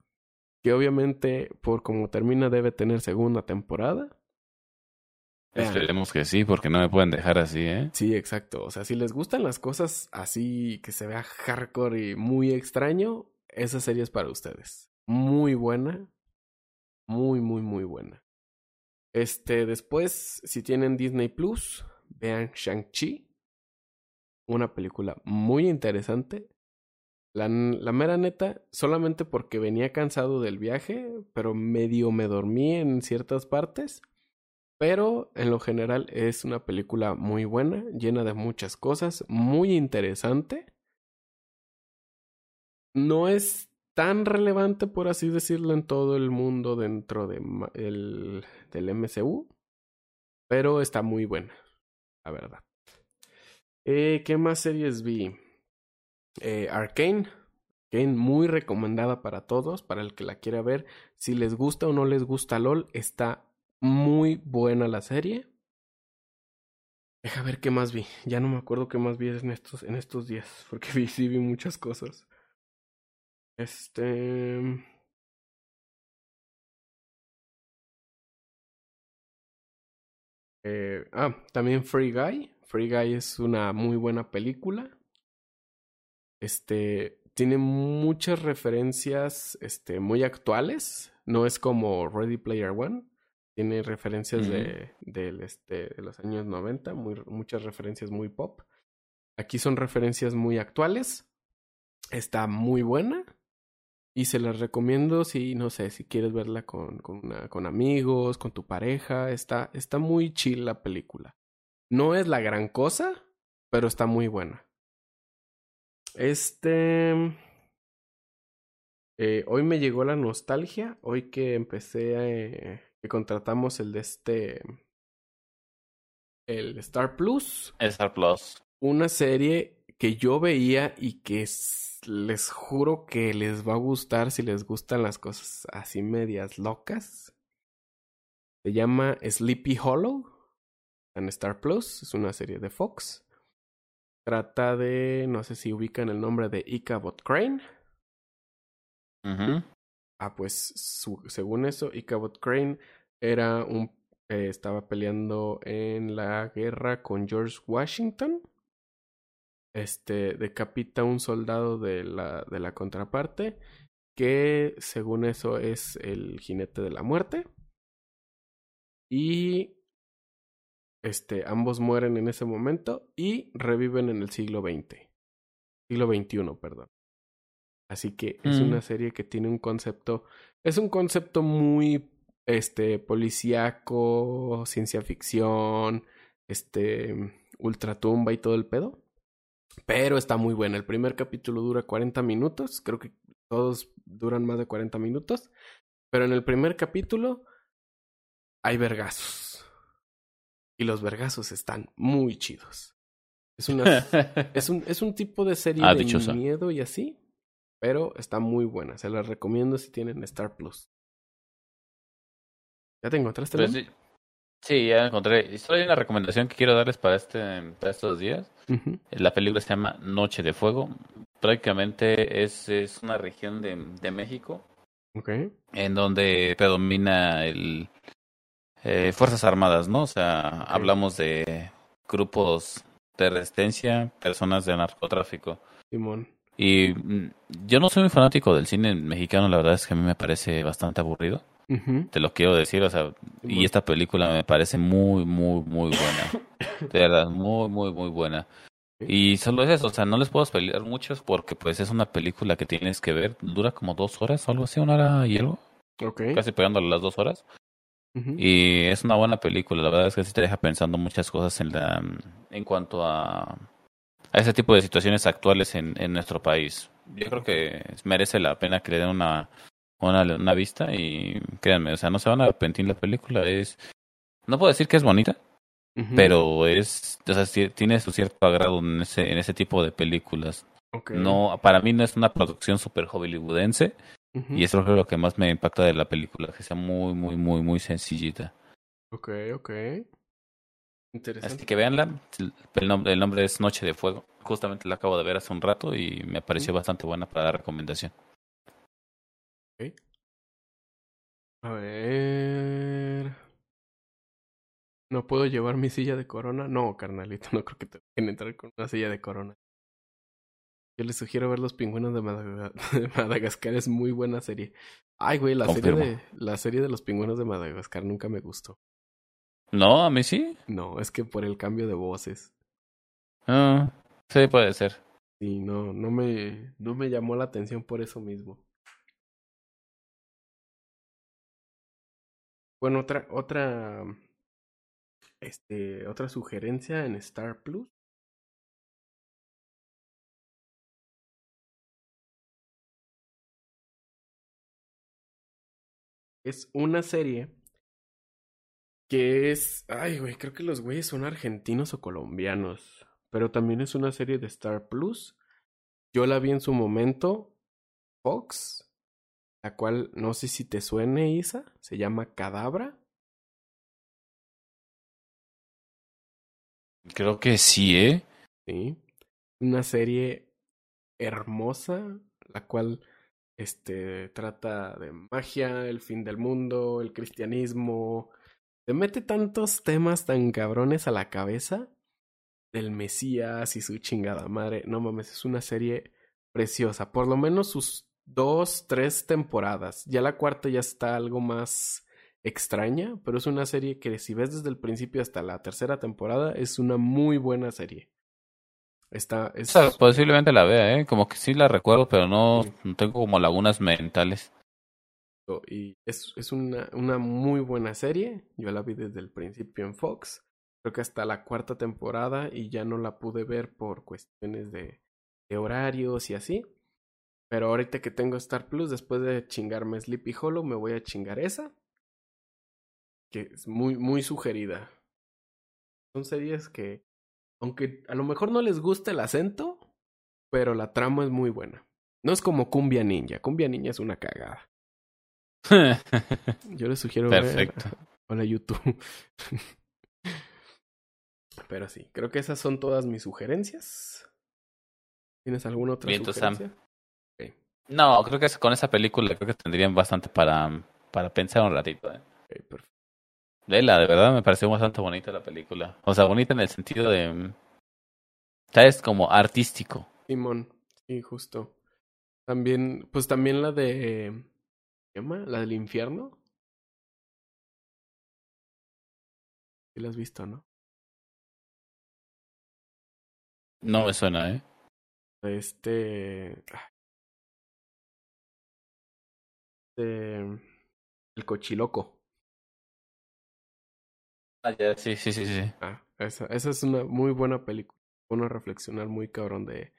Que obviamente, por como termina, debe tener segunda temporada. Vean. Esperemos que sí, porque no me pueden dejar así, ¿eh? Sí, exacto. O sea, si les gustan las cosas así que se vea hardcore y muy extraño, esa serie es para ustedes. Muy buena. Muy, muy, muy buena. Después, si tienen Disney Plus, vean Shang-Chi. Una película muy interesante. La mera neta, solamente porque venía cansado del viaje, pero medio me dormí en ciertas partes. Pero en lo general es una película muy buena, llena de muchas cosas, muy interesante. No es tan relevante, por así decirlo, en todo el mundo dentro del MCU, pero está muy buena, la verdad. ¿Qué más series vi? Arkane. Arkane muy recomendada para todos, para el que la quiera ver. Si les gusta o no les gusta LOL, está muy buena la serie. Deja ver qué más vi. Ya no me acuerdo qué más vi en estos días, porque sí vi muchas cosas. Este... También Free Guy. Free Guy es una muy buena película. Tiene muchas referencias, muy actuales. No es como Ready Player One. Tiene referencias Ujú. De los años 90, muchas referencias muy pop. Aquí son referencias muy actuales. Está muy buena. Y se las recomiendo si, no sé, si quieres verla con amigos, con tu pareja. Está muy chill la película. No es la gran cosa, pero está muy buena. Este... hoy me llegó la nostalgia. Hoy que que contratamos el Star Plus. Star Plus. Una serie que yo veía y que les juro que les va a gustar si les gustan las cosas así medias locas. Se llama Sleepy Hollow en Star Plus. Es una serie de Fox. Trata de, no sé si ubican el nombre de Ichabod Crane. Ujú. Ah, pues según eso, Ichabod Crane estaba peleando en la guerra con George Washington. decapita a un soldado de la contraparte, que según eso es el jinete de la muerte. Y ambos mueren en ese momento y reviven en el siglo XX. Siglo XXI, perdón. Así que es una serie que tiene un concepto... Es un concepto muy policíaco, ciencia ficción, ultratumba y todo el pedo. Pero está muy buena. El primer capítulo dura 40 minutos. Creo que todos duran más de 40 minutos. Pero en el primer capítulo hay vergazos. Y los vergazos están muy chidos. Es un tipo de serie de dichosa. Miedo y así. Pero está muy buena. Se las recomiendo si tienen Star Plus. ¿Ya te encontraste? Pues sí, ya encontré. Y solo hay una recomendación que quiero darles para estos días. Uh-huh. La película se llama Noche de Fuego. Prácticamente es una región de México. Okay. En donde predomina el Fuerzas Armadas, ¿no? O sea, okay. Hablamos de grupos de resistencia, personas de narcotráfico. Simón. Y yo no soy muy fanático del cine mexicano, la verdad es que a mí me parece bastante aburrido. Uh-huh. Te lo quiero decir, o sea, y esta película me parece muy, muy, muy buena. De verdad, muy, muy, muy buena. Y solo es eso, o sea, no les puedo spoilear muchos porque pues es una película que tienes que ver. Dura como 2 horas o algo así, 1 hora y algo. Okay. Casi pegando las 2 horas. Uh-huh. Y es una buena película, la verdad es que sí te deja pensando muchas cosas en cuanto a ese tipo de situaciones actuales en nuestro país. Yo creo que merece la pena que le den una vista y créanme, o sea, no se van a arrepentir. La película es... No puedo decir que es bonita, uh-huh. pero es... O sea, tiene su cierto agrado en ese tipo de películas. Okay. No, para mí no es una producción súper hollywoodense uh-huh. y eso es lo que más me impacta de la película, que sea muy, muy, muy, muy sencillita. Ok. Interesante. Así que véanla, el nombre es Noche de Fuego. Justamente la acabo de ver hace un rato y me pareció bastante buena para la recomendación. Okay. A ver... ¿No puedo llevar mi silla de corona? No, carnalito, no creo que te dejen entrar con una silla de corona. Yo les sugiero ver Los Pingüinos de Madagascar, es muy buena serie. Ay, güey, la serie de Los Pingüinos de Madagascar nunca me gustó. No, a mí sí. No, es que por el cambio de voces. Ah, sí, puede ser. Sí, no me llamó la atención por eso mismo. Bueno, otra sugerencia en Star Plus. Es una serie que es... Ay, güey, creo que los güeyes son argentinos o colombianos. Pero también es una serie de Star Plus. Yo la vi en su momento. Fox. La cual, no sé si te suene, Isa. Se llama Cadabra. Creo que sí, ¿eh? Sí. Una serie hermosa. La cual... trata de magia, el fin del mundo, el cristianismo... Te mete tantos temas tan cabrones a la cabeza del Mesías y su chingada madre. No mames, es una serie preciosa. Por lo menos sus 2, 3 temporadas. Ya la cuarta ya está algo más extraña, pero es una serie que si ves desde el principio hasta la 3ª temporada, es una muy buena serie. O sea, posiblemente la vea, ¿eh? Como que sí la recuerdo, pero no tengo como lagunas mentales. Y es una muy buena serie. Yo la vi desde el principio en Fox. Creo que hasta la 4ª temporada. Y ya no la pude ver por cuestiones de horarios y así. Pero ahorita que tengo Star Plus, después de chingarme Sleepy Hollow, me voy a chingar esa, que es muy, muy sugerida. Son series que, aunque a lo mejor no les guste el acento, pero la trama es muy buena. No es como Cumbia Ninja. Cumbia Ninja es una cagada. Yo les sugiero perfecto. Ver hola YouTube. Pero sí, creo que esas son todas mis sugerencias. ¿Tienes alguna otra sugerencia? Okay. No, creo que con esa película creo que tendrían bastante para pensar un ratito, ¿eh? Okay, perfecto. De verdad me pareció bastante bonita la película. O sea, bonita en el sentido de ¿Sabes? Como artístico. Simón, sí, justo. También, pues también la de... ¿qué llama? ¿La del infierno? Sí la has visto, ¿no? No me suena, ¿eh? El cochiloco. Ah, ya, sí. Ah, esa es una muy buena película. Uno reflexionar muy cabrón de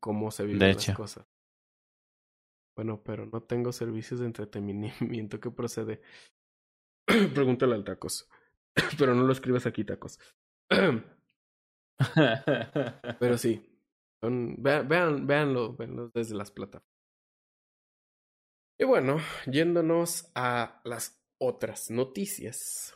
cómo se viven las cosas. Bueno, pero no tengo servicios de entretenimiento que procede. Pregúntale al Tacos. Pero no lo escribas aquí, Tacos. Pero sí. Véanlo desde las plataformas. Y bueno, yéndonos a las otras noticias.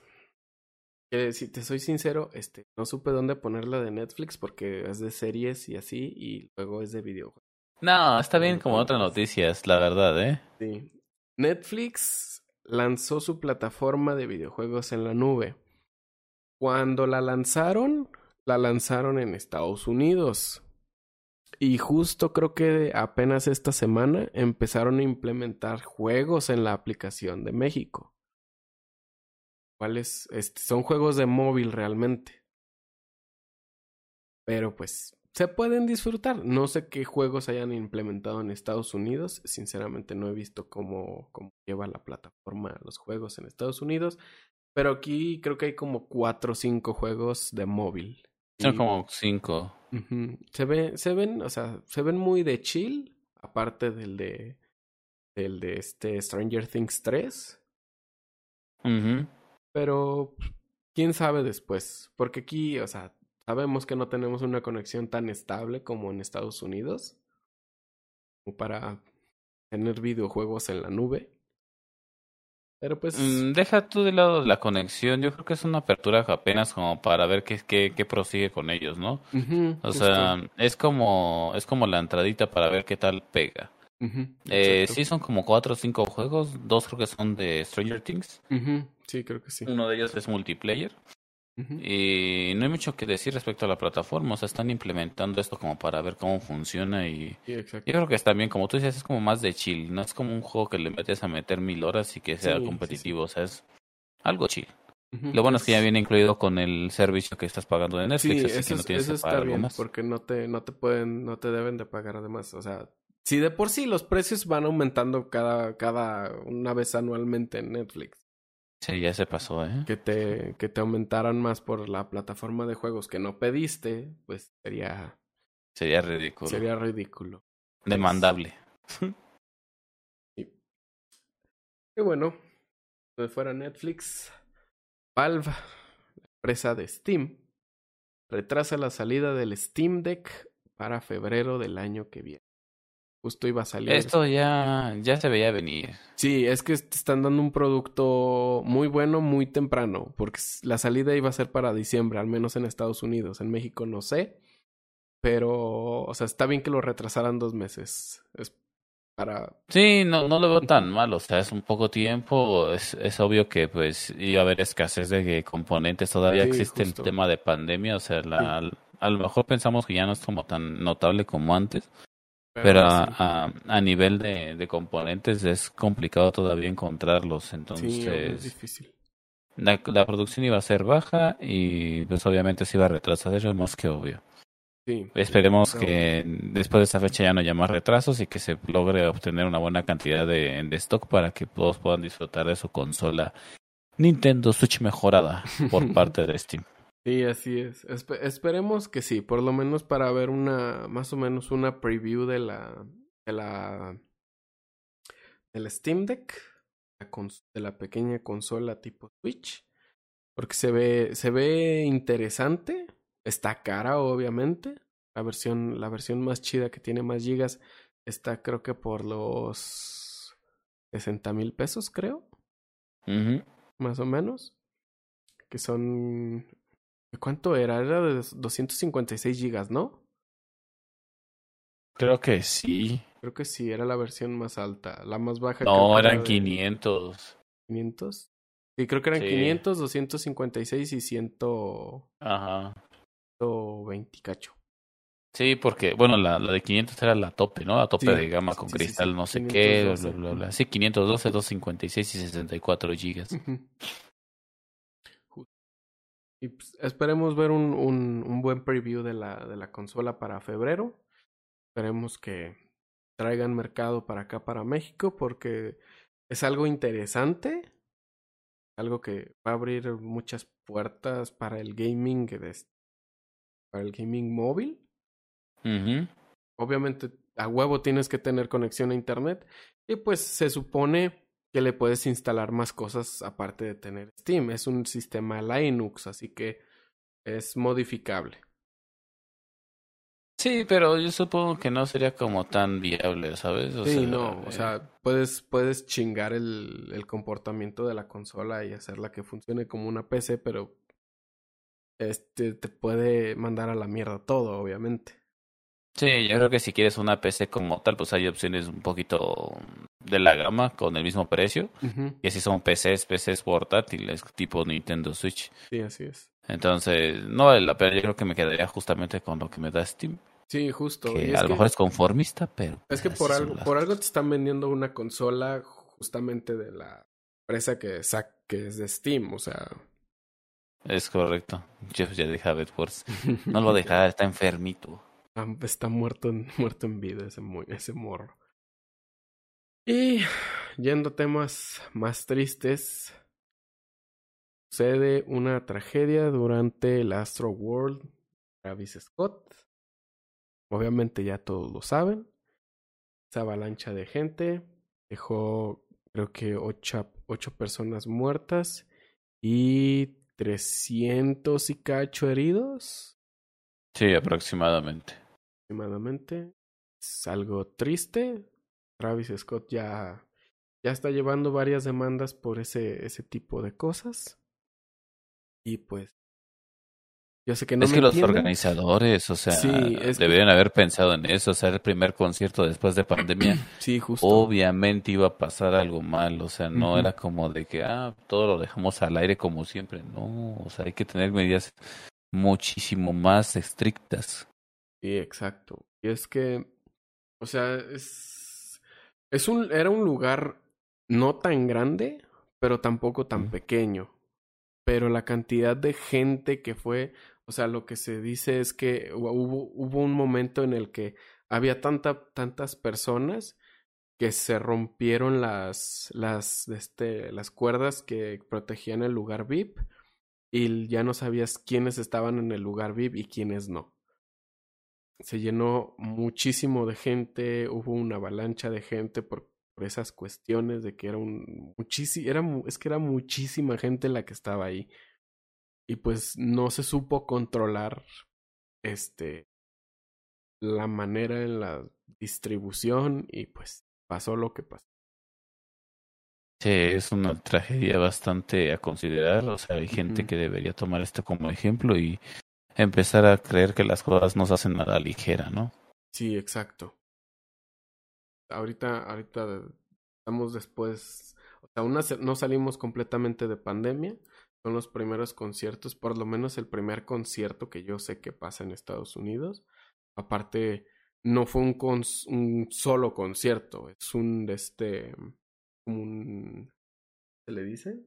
Que si te soy sincero, no supe dónde ponerla de Netflix porque es de series y así, y luego es de videojuegos. No, está bien como otras noticias, la verdad, ¿eh? Sí. Netflix lanzó su plataforma de videojuegos en la nube. Cuando la lanzaron en Estados Unidos. Y justo creo que apenas esta semana empezaron a implementar juegos en la aplicación de México. ¿Cuáles? Son juegos de móvil realmente. Pero pues, se pueden disfrutar. No sé qué juegos hayan implementado en Estados Unidos. Sinceramente no he visto cómo lleva la plataforma los juegos en Estados Unidos. Pero aquí creo que hay como 4 o 5 juegos de móvil. Son como 5. Uh-huh. Se ven muy de chill, aparte del de Stranger Things 3. Uh-huh. Pero quién sabe después, porque aquí, sabemos que no tenemos una conexión tan estable como en Estados Unidos, como para tener videojuegos en la nube. Pero pues... deja tú de lado la conexión. Yo creo que es una apertura apenas como para ver qué prosigue con ellos, ¿no? Uh-huh, o sea, justo. Es como la entradita para ver qué tal pega. Uh-huh, sí, son como 4 o 5 juegos. 2 creo que son de Stranger Things. Uh-huh, sí, creo que sí. Uno de ellos es multiplayer. Uh-huh. Y no hay mucho que decir respecto a la plataforma. O sea, están implementando esto como para ver cómo funciona. Y sí, yo creo que está bien, como tú dices, es como más de chill. No es como un juego que le metes a meter 1000 horas y que sea competitivo. Sí. O sea, es algo chill. Uh-huh. Lo bueno es que ya viene incluido con el servicio que estás pagando de Netflix. Sí, así eso, que no tienes eso que pagar está bien, algo más. Porque no te deben de pagar además. O sea, si de por sí los precios van aumentando cada una vez anualmente en Netflix. Sí, ya se pasó, ¿eh? Que te aumentaran más por la plataforma de juegos que no pediste, pues sería ridículo. Sería ridículo. Demandable. Sí. Y bueno, de fuera Netflix, Valve, la empresa de Steam, retrasa la salida del Steam Deck para febrero del año que viene. Justo iba a salir. Esto ya se veía venir. Sí, es que están dando un producto muy bueno, muy temprano. Porque la salida iba a ser para diciembre, al menos en Estados Unidos. En México no sé. Pero, está bien que lo retrasaran 2 meses. Es para... Sí, no lo veo tan mal. O sea, es un poco tiempo. Es obvio que, pues, iba a haber escasez de componentes. Todavía existe justo el tema de pandemia. O sea, a lo mejor pensamos que ya no es como tan notable como antes. Pero a nivel de componentes es complicado todavía encontrarlos, entonces... Sí, es difícil. La producción iba a ser baja y pues obviamente se iba a retrasar, eso es más que obvio. Sí. Esperemos que después de esa fecha ya no haya más retrasos y que se logre obtener una buena cantidad de stock para que todos puedan disfrutar de su consola Nintendo Switch mejorada por parte de Steam. Sí, así es. Esperemos que sí, por lo menos para ver más o menos una preview de la Steam Deck, de la pequeña consola tipo Switch, porque se ve interesante, está cara obviamente, la versión más chida que tiene más gigas está creo que por los 60,000 pesos creo, uh-huh, más o menos, que son... ¿Cuánto era? Era de 256 gigas, ¿no? Creo que sí, era la versión más alta. La más baja. No, eran 500. ¿500? Sí, creo que eran 500, 256 y 100... Ajá. 120 cacho. Sí, porque, bueno, la de 500 era la tope, ¿no? La tope de gama con cristal, no sé 512. Qué, bla, bla, bla. Sí, 512, 256 y 64 gigas. Uh-huh. Y pues, esperemos ver un buen preview de la consola para febrero. Esperemos que traigan mercado para acá, para México, porque es algo interesante. Algo que va a abrir muchas puertas para el gaming, para el gaming móvil. Uh-huh. Obviamente a huevo tienes que tener conexión a internet y pues se supone que le puedes instalar más cosas aparte de tener Steam. Es un sistema Linux, así que es modificable. Sí, pero yo supongo que no sería como tan viable, ¿sabes? O sea, puedes chingar el comportamiento de la consola y hacerla que funcione como una PC, pero te puede mandar a la mierda todo, obviamente. Sí, yo creo que si quieres una PC como tal, pues hay opciones un poquito de la gama con el mismo precio. Uh-huh. Y así son PCs portátiles tipo Nintendo Switch. Sí, así es. Entonces, no vale la pena. Yo creo que me quedaría justamente con lo que me da Steam. Sí, justo. Que a lo mejor es conformista, pero... Es que por algo te están vendiendo una consola justamente de la empresa que es de Steam, o sea... Es correcto. Jeff ya deja Bedwars. No lo deja, está enfermito. Está muerto en vida ese morro. Y yendo a temas más tristes, sucede una tragedia durante el Astro World. Travis Scott, obviamente ya todos lo saben, esa avalancha de gente dejó creo que 8 personas muertas y 300 y cacho heridos. Sí, aproximadamente. Es algo triste. Travis Scott ya está llevando varias demandas por ese tipo de cosas. Y pues yo sé que no es me que entiendo. Los organizadores, o sea, sí, deberían haber pensado en eso, o sea, el primer concierto después de pandemia. Sí, justo. Obviamente iba a pasar algo mal, o sea, no era como de que todo lo dejamos al aire como siempre, no, o sea, hay que tener medidas muchísimo más estrictas. Sí, exacto. Y es que, o sea, era un lugar no tan grande, pero tampoco tan pequeño. Pero la cantidad de gente que fue, o sea, lo que se dice es que hubo un momento en el que había tantas personas que se rompieron las cuerdas que protegían el lugar VIP y ya no sabías quiénes estaban en el lugar VIP y quiénes no. Se llenó muchísimo de gente, hubo una avalancha de gente por esas cuestiones de que era muchísima gente la que estaba ahí. Y pues no se supo controlar la manera en la distribución y pues pasó lo que pasó. Sí, es una tragedia bastante a considerar. O sea, hay gente que debería tomar esto como ejemplo y empezar a creer que las cosas no se hacen nada ligera, ¿no? Sí, exacto. Ahorita estamos después, o sea, no salimos completamente de pandemia, son los primeros conciertos, por lo menos el primer concierto que yo sé que pasa en Estados Unidos. Aparte, no fue un solo concierto, es ¿se le dice?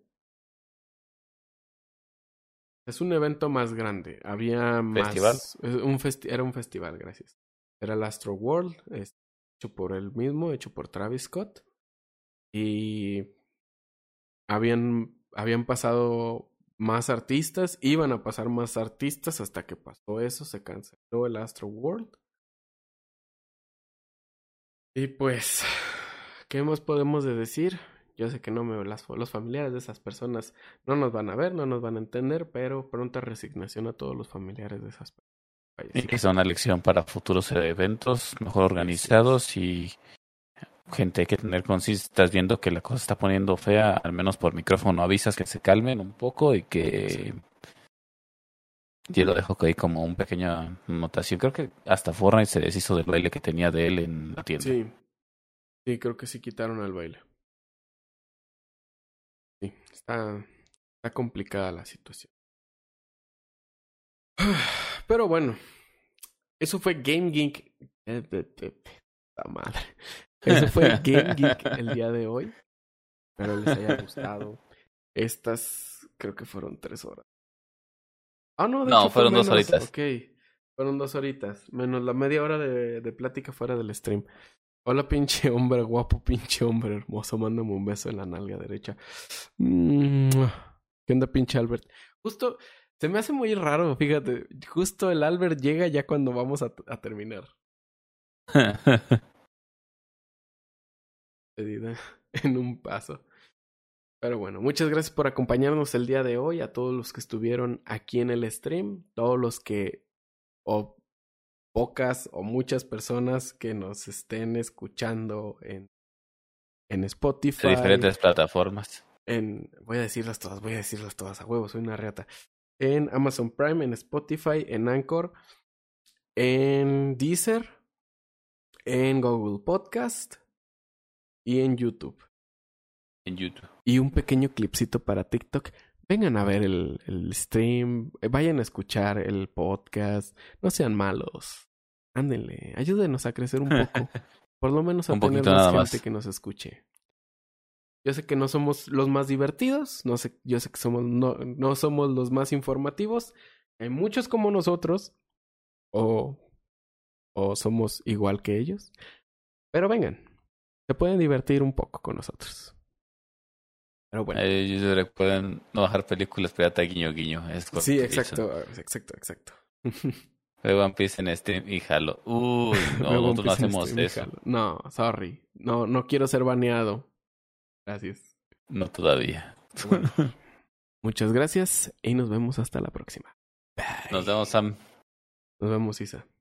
Es un evento más grande, había más... ¿Festival? Era un festival, gracias. Era el Astro World, hecho por él mismo, hecho por Travis Scott, y habían pasado más artistas, iban a pasar más artistas hasta que pasó eso, se canceló el Astro World. Y pues, ¿qué más podemos decir? Yo sé que los familiares de esas personas no nos van a ver, no nos van a entender, pero pronta resignación a todos los familiares de esas personas. Y que sea una lección para futuros eventos mejor organizados y gente hay que tener conciencia. Estás viendo que la cosa está poniendo fea, al menos por micrófono avisas que se calmen un poco y que yo lo dejo ahí como una pequeña notación. Creo que hasta Fortnite se deshizo del baile que tenía de él en la tienda. Sí, creo que sí quitaron al baile. Sí, está complicada la situación. Pero bueno, Eso fue Game Geek. La madre. Eso fue Game Geek el día de hoy. Espero les haya gustado. Estas creo que fueron 3 horas. Ah, no, de no, hecho, fueron menos, 2 horitas. Ok, fueron 2 horitas. Menos la media hora de plática fuera del stream. Hola, pinche hombre guapo, pinche hombre hermoso. Mándame un beso en la nalga derecha. ¿Qué onda, pinche Albert? Justo, se me hace muy raro, fíjate. Justo el Albert llega ya cuando vamos a terminar. Pedida en un paso. Pero bueno, muchas gracias por acompañarnos el día de hoy, a todos los que estuvieron aquí en el stream, todos los que, o pocas o muchas personas que nos estén escuchando en Spotify. En diferentes plataformas. Voy a decirlas todas, a huevo, soy una reata. En Amazon Prime, en Spotify, en Anchor, en Deezer, en Google Podcast y en YouTube. Y un pequeño clipcito para TikTok. Vengan a ver el stream. Vayan a escuchar el podcast. No sean malos. Ándenle. Ayúdenos a crecer un poco. Por lo menos a tener más gente que nos escuche. Yo sé que no somos los más divertidos. Yo sé que no somos los más informativos. Hay muchos como nosotros. O somos igual que ellos. Pero vengan. Se pueden divertir un poco con nosotros. Pero bueno. Ellos pueden no bajar películas, pero hasta guiño, guiño. Sí, exacto. Juego One Piece en Steam y Halo. Uy, no, nosotros no hacemos eso. No, sorry. No quiero ser baneado. Gracias. No todavía. Bueno, muchas gracias y nos vemos hasta la próxima. Bye. Nos vemos, Sam. Nos vemos, Isa.